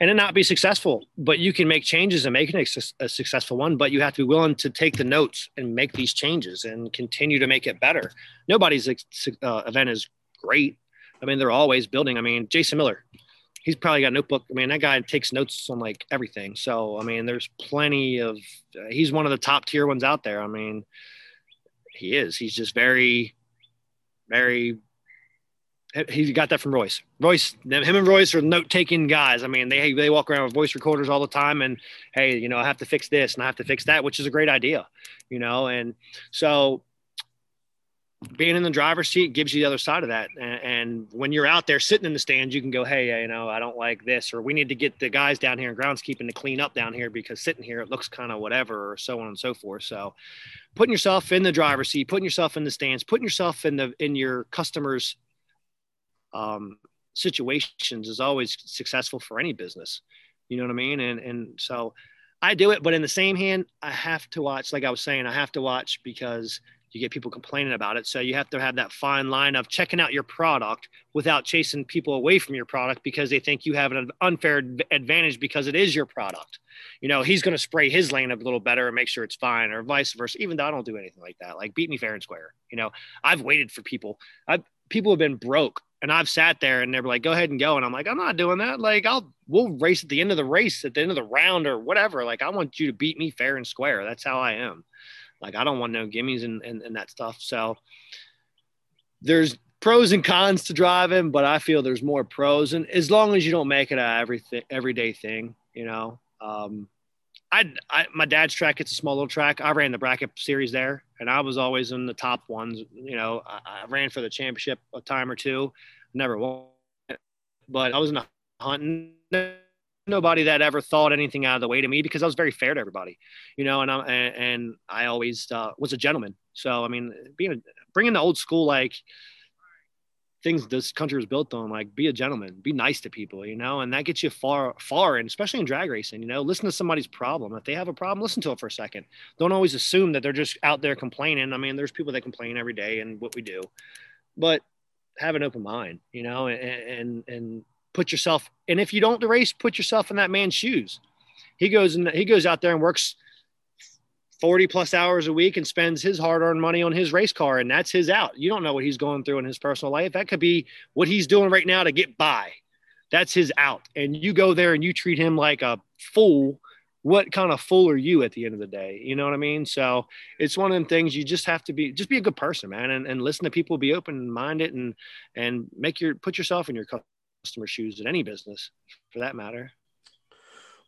and it not be successful, but you can make changes and make it a successful one, but you have to be willing to take the notes and make these changes and continue to make it better. Nobody's uh, event is great. I mean, they're always building. I mean, Jason Miller, he's probably got a notebook. I mean, that guy takes notes on like everything. So, I mean, there's plenty of, uh, he's one of the top tier ones out there. I mean, he is, he's just very, very, he got that from Royce. Royce, him and Royce are note-taking guys. I mean, they they walk around with voice recorders all the time, and hey, you know, I have to fix this and I have to fix that, which is a great idea, you know. And so, being in the driver's seat gives you the other side of that. And, and when you're out there sitting in the stands, you can go, hey, you know, I don't like this, or we need to get the guys down here in groundskeeping to clean up down here because sitting here it looks kind of whatever, or so on and so forth. So, putting yourself in the driver's seat, putting yourself in the stands, putting yourself in the in your customers' um situations is always successful for any business. You know what I mean? And and so I do it, but in the same hand, I have to watch, like I was saying, I have to watch because you get people complaining about it. So you have to have that fine line of checking out your product without chasing people away from your product because they think you have an unfair advantage because it is your product. You know, he's going to spray his lane up a little better and make sure it's fine, or vice versa, even though I don't do anything like that. Like, beat me fair and square. You know, I've waited for people. I've, people have been broke. And I've sat there and they're like, go ahead and go. And I'm like, I'm not doing that. Like, I'll, we'll race at the end of the race, at the end of the round or whatever. Like, I want you to beat me fair and square. That's how I am. Like, I don't want no gimmies and, and, and that stuff. So there's pros and cons to driving, but I feel there's more pros. And as long as you don't make it a everything, everyday thing, you know, um, I, I, my dad's track, it's a small little track. I ran the bracket series there and I was always in the top ones. You know, I, I ran for the championship a time or two, never won it, but I was in a hunt. Nobody that ever thought anything out of the way to me because I was very fair to everybody, you know, and I, and, and I always uh, was a gentleman. So, I mean, being a, bringing the old school, like things this country was built on, like be a gentleman, be nice to people, you know, and that gets you far, far, and especially in drag racing, you know, listen to somebody's problem. If they have a problem, listen to it for a second. Don't always assume that they're just out there complaining. I mean, there's people that complain every day and what we do, but have an open mind, you know, and, and, and put yourself, and if you don't race, put yourself in that man's shoes. He goes and he goes out there and works forty plus hours a week and spends his hard earned money on his race car. And that's his out. You don't know what he's going through in his personal life. That could be what he's doing right now to get by. That's his out. And you go there and you treat him like a fool. What kind of fool are you at the end of the day? You know what I mean? So it's one of them things. You just have to be, just be a good person, man. And, and listen to people, be open-minded and, and make your, put yourself in your customer shoes in any business for that matter.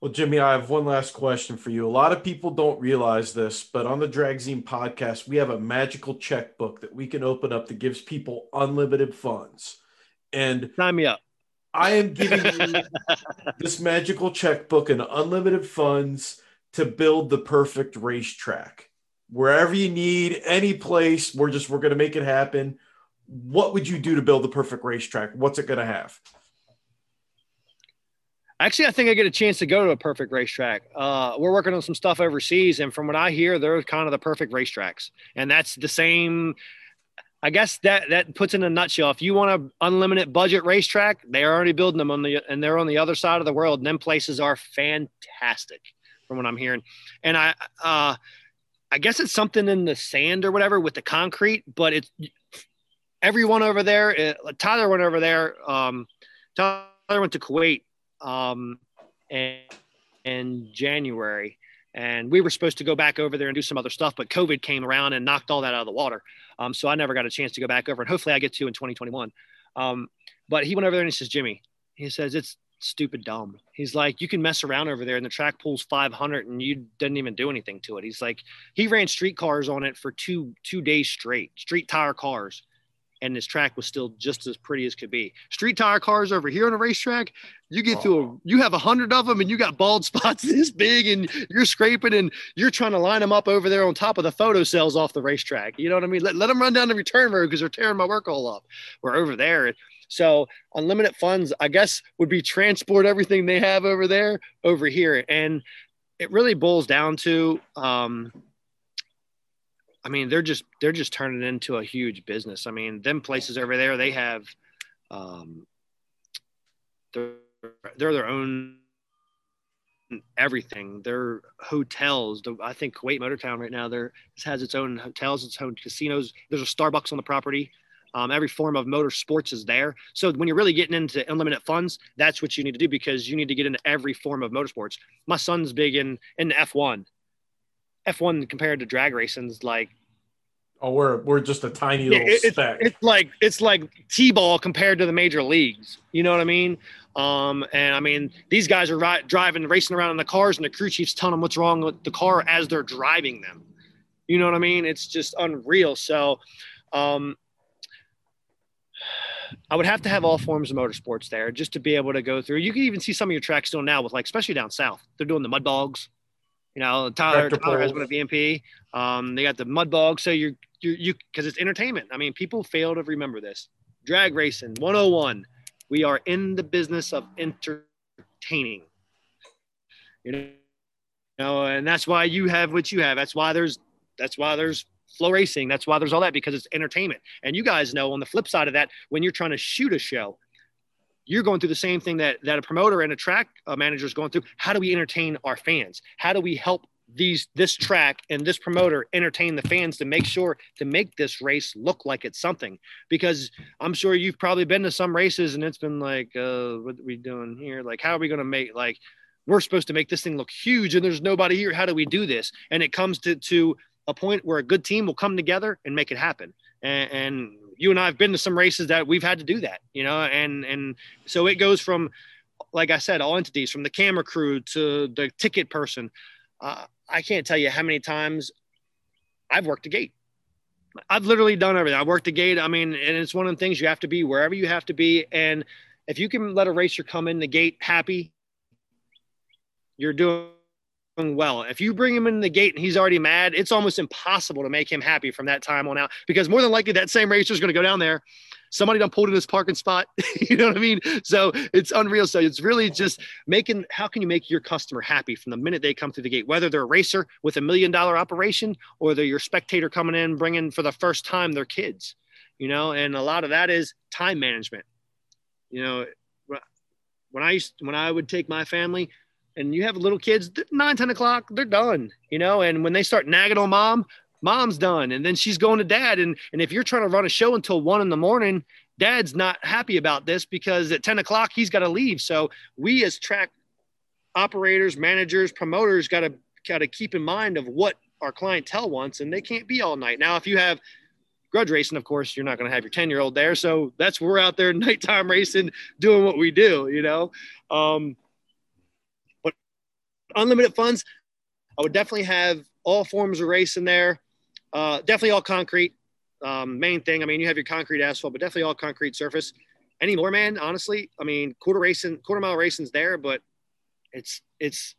Well, Jimmy, I have one last question for you. A lot of people don't realize this, but on the Dragzine podcast, we have a magical checkbook that we can open up that gives people unlimited funds. And sign me up. I am giving you this magical checkbook and unlimited funds to build the perfect racetrack. Wherever you need, any place, we're just, we're going to make it happen. What would you do to build the perfect racetrack? What's it going to have? Actually, I think I get a chance to go to a perfect racetrack. Uh, we're working on some stuff overseas, and from what I hear, they're kind of the perfect racetracks. And that's the same, I guess that that puts in a nutshell. If you want an unlimited budget racetrack, they're already building them on the, and they're on the other side of the world. And them places are fantastic from what I'm hearing. And I, uh, I guess it's something in the sand or whatever with the concrete, but it's everyone over there. It, Tyler went over there. Um, Tyler went to Kuwait um and in January, and we were supposed to go back over there and do some other stuff, but COVID came around and knocked all that out of the water, um so I never got a chance to go back over, and hopefully I get to in twenty twenty-one. Um but he went over there and he says, Jimmy, he says, it's stupid dumb. He's like, you can mess around over there and the track pulls five hundred and you didn't even do anything to it. He's like, he ran street cars on it for two two days straight, street tire cars, and this track was still just as pretty as could be. Street tire cars over here on a racetrack, you get oh. through, a, you have a hundred of them and you got bald spots this big and you're scraping and you're trying to line them up over there on top of the photo cells off the racetrack. You know what I mean? Let, let them run down the return road because they're tearing my work all up. We're over there. So unlimited funds, I guess, would be transport everything they have over there, over here. And it really boils down to, um, I mean, they're just, they're just turning into a huge business. I mean, them places over there, they have, um, they're, they're their own everything. Their hotels, the, I think Kuwait Motortown right now, there has its own hotels, its own casinos. There's a Starbucks on the property. Um, every form of motor sports is there. So when you're really getting into unlimited funds, that's what you need to do, because you need to get into every form of motorsports. My son's big in, in F one. F one compared to drag racing is like, oh, we're we're just a tiny little it, it, speck. It's like it's like T-ball compared to the major leagues. You know what I mean? Um, and I mean, these guys are ri- driving, racing around in the cars, and the crew chief's telling them what's wrong with the car as they're driving them. You know what I mean? It's just unreal. So, um, I would have to have all forms of motorsports there just to be able to go through. You can even see some of your tracks still now with, like, especially down south, they're doing the mud bogs. You know, Tyler, Tyler has one at V M P. Um, they got the mud bog. So you're, you're you, because it's entertainment. I mean, people fail to remember this. Drag racing one oh one. We are in the business of entertaining. You know, you know, and that's why you have what you have. That's why there's, that's why there's flow racing. That's why there's all that, because it's entertainment. And you guys know, on the flip side of that, when you're trying to shoot a show, you're going through the same thing that, that a promoter and a track manager is going through. How do we entertain our fans? How do we help these, this track and this promoter entertain the fans to make sure to make this race look like it's something? Because I'm sure you've probably been to some races and it's been like, uh, what are we doing here? Like, how are we going to make, like, we're supposed to make this thing look huge and there's nobody here. How do we do this? And it comes to, to a point where a good team will come together and make it happen. And, and you and I have been to some races that we've had to do that, you know, and, and so it goes from, like I said, all entities, from the camera crew to the ticket person. Uh, I can't tell you how many times I've worked a gate. I've literally done everything. I worked a gate. I mean, and it's one of the things, you have to be wherever you have to be. And if you can let a racer come in the gate happy, you're doing well. If you bring him in the gate and he's already mad, it's almost impossible to make him happy from that time on out, because more than likely that same racer is going to go down there, somebody done pulled in his parking spot. You know what I mean? So it's unreal. So it's really just making, how can you make your customer happy from the minute they come through the gate, whether they're a racer with a million dollar operation or they're your spectator coming in, bringing for the first time their kids. you know, and a lot of that is time management. You know, when I used, when I would take my family, and you have little kids, nine, ten o'clock, they're done, you know, and when they start nagging on mom, mom's done. And then she's going to dad. And, and if you're trying to run a show until one in the morning, dad's not happy about this, because at ten o'clock, he's got to leave. So we as track operators, managers, promoters got to, got to keep in mind of what our clientele wants, and they can't be all night. Now, if you have grudge racing, of course, you're not going to have your ten year old there. So that's where we're out there nighttime racing, doing what we do, you know? Um, but unlimited funds, I would definitely have all forms of race in there. Uh, definitely all concrete. Um, main thing. I mean, you have your concrete asphalt, but definitely all concrete surface anymore, man. Honestly, I mean, quarter racing, quarter mile racing's there, but it's, it's,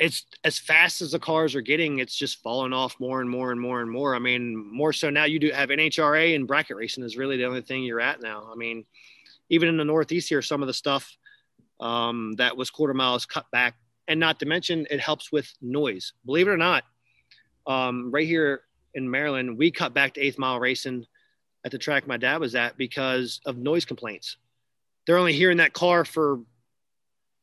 it's as fast as the cars are getting, it's just falling off more and more and more and more. I mean, more so now you do have N H R A and bracket racing is really the only thing you're at now. I mean, even in the Northeast here, some of the stuff um, that was quarter miles cut back, and not to mention it helps with noise, believe it or not. Um, right here in Maryland, we cut back to eighth mile racing at the track my dad was at because of noise complaints. They're only hearing that car for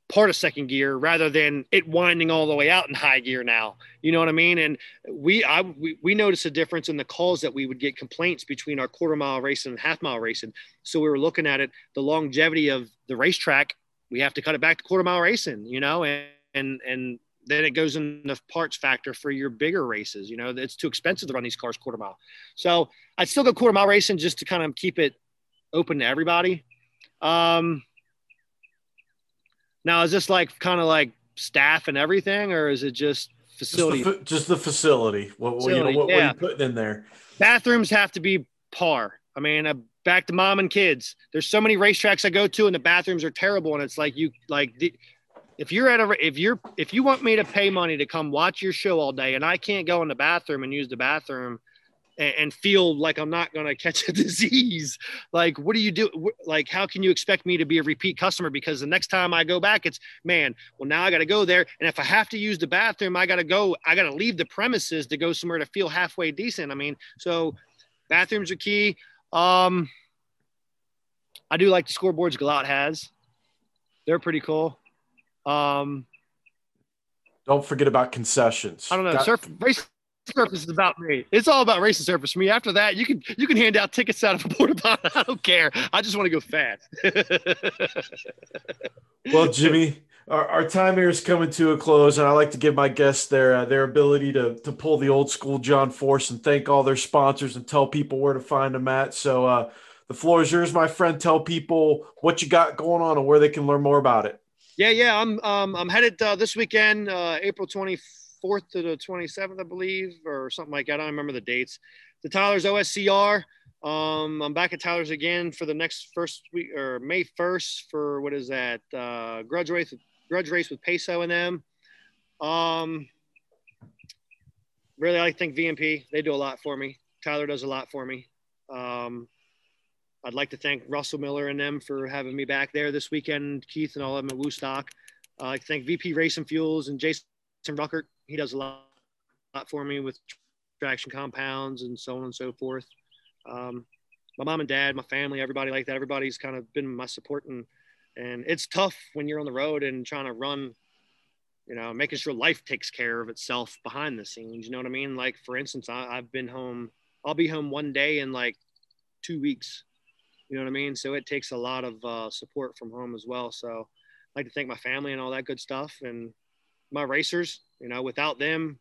part of second gear rather than it winding all the way out in high gear now, you know what I mean? And we, I, we, we noticed a difference in the calls that we would get complaints between our quarter mile racing and half mile racing. So we were looking at it, the longevity of the racetrack, we have to cut it back to quarter mile racing, you know, and, and, and then it goes in the parts factor for your bigger races. You know, it's too expensive to run these cars quarter mile. So I'd still go quarter mile racing just to kind of keep it open to everybody. Um, Now, is this like kind of like staff and everything, or is it just facility? Just the, just the facility. What, facility, you know, what, yeah. what are you putting in there? Bathrooms have to be par. I mean, uh, back to mom and kids. There's so many racetracks I go to, and the bathrooms are terrible. And it's like you like the, if you're at a if you're if you want me to pay money to come watch your show all day, and I can't go in the bathroom and use the bathroom, and, and feel like I'm not going to catch a disease. Like, what do you do? Like, how can you expect me to be a repeat customer? Because the next time I go back, it's man, well, now I got to go there. And if I have to use the bathroom, I got to go, I got to leave the premises to go somewhere to feel halfway decent. I mean, so bathrooms are key. Um, I do like the scoreboards Galat has. They're pretty cool. Um, don't forget about concessions. I don't know. Got- surf race. Surface is about me. It's all about racing surface for me. After that, you can you can hand out tickets out of a porta potty. I don't care. I just want to go fast. Well, Jimmy, our, our time here is coming to a close, and I like to give my guests their uh, their ability to to pull the old school John Force and thank all their sponsors and tell people where to find them at. So uh, the floor is yours, my friend. Tell people what you got going on and where they can learn more about it. Yeah, yeah. I'm um, I'm headed uh, this weekend, uh, April twenty-fourth. fourth to the twenty-seventh, I believe, or something like that. I don't remember the dates. The Tyler's O S C R. Um, I'm back at Tyler's again for the next first week, or May first, for what is that? Uh, grudge race, grudge race with Peso and them. Um, really, I think V M P. They do a lot for me. Tyler does a lot for me. Um, I'd like to thank Russell Miller and them for having me back there this weekend. Keith and all of them at WooStock. Uh, I thank V P Racing Fuels and Jason Ruckert. He does a lot, lot for me with traction compounds and so on and so forth. Um, my mom and dad, my family, everybody like that. Everybody's kind of been my support, and, and it's tough when you're on the road and trying to run, you know, making sure life takes care of itself behind the scenes. You know what I mean? Like, for instance, I, I've been home, I'll be home one day in like two weeks. You know what I mean? So it takes a lot of uh, support from home as well. So I'd like to thank my family and all that good stuff. And my racers, you know, without them,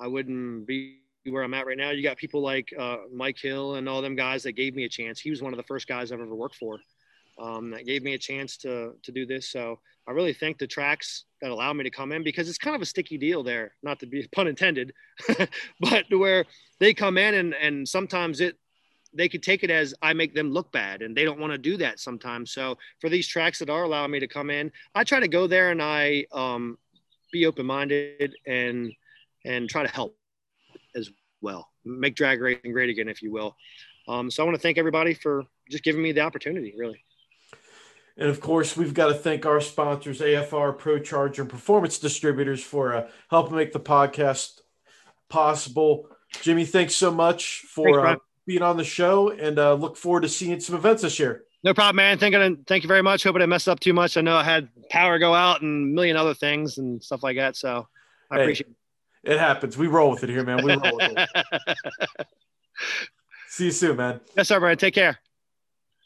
I wouldn't be where I'm at right now. You got people like uh, Mike Hill and all them guys that gave me a chance. He was one of the first guys I've ever worked for um, that gave me a chance to to do this. So I really thank the tracks that allow me to come in, because it's kind of a sticky deal there, not to be pun intended, but where they come in and, and sometimes it, they could take it as I make them look bad, and they don't want to do that sometimes. So for these tracks that are allowing me to come in, I try to go there and I um, be open-minded and, and try to help as well. Make drag racing great again, if you will. Um, so I want to thank everybody for just giving me the opportunity, really. And of course, we've got to thank our sponsors, A F R, ProCharger, and Performance Distributors for uh, helping make the podcast possible. Jimmy, thanks so much for, thanks, uh, being on the show, and uh, look forward to seeing some events this year. No problem, man. Thank you, thank you very much. Hope I didn't mess up too much. I know I had power go out and a million other things and stuff like that. So I hey, appreciate it. It happens. We roll with it here, man. We roll with it. See you soon, man. Yes, sir, Brian. Take care.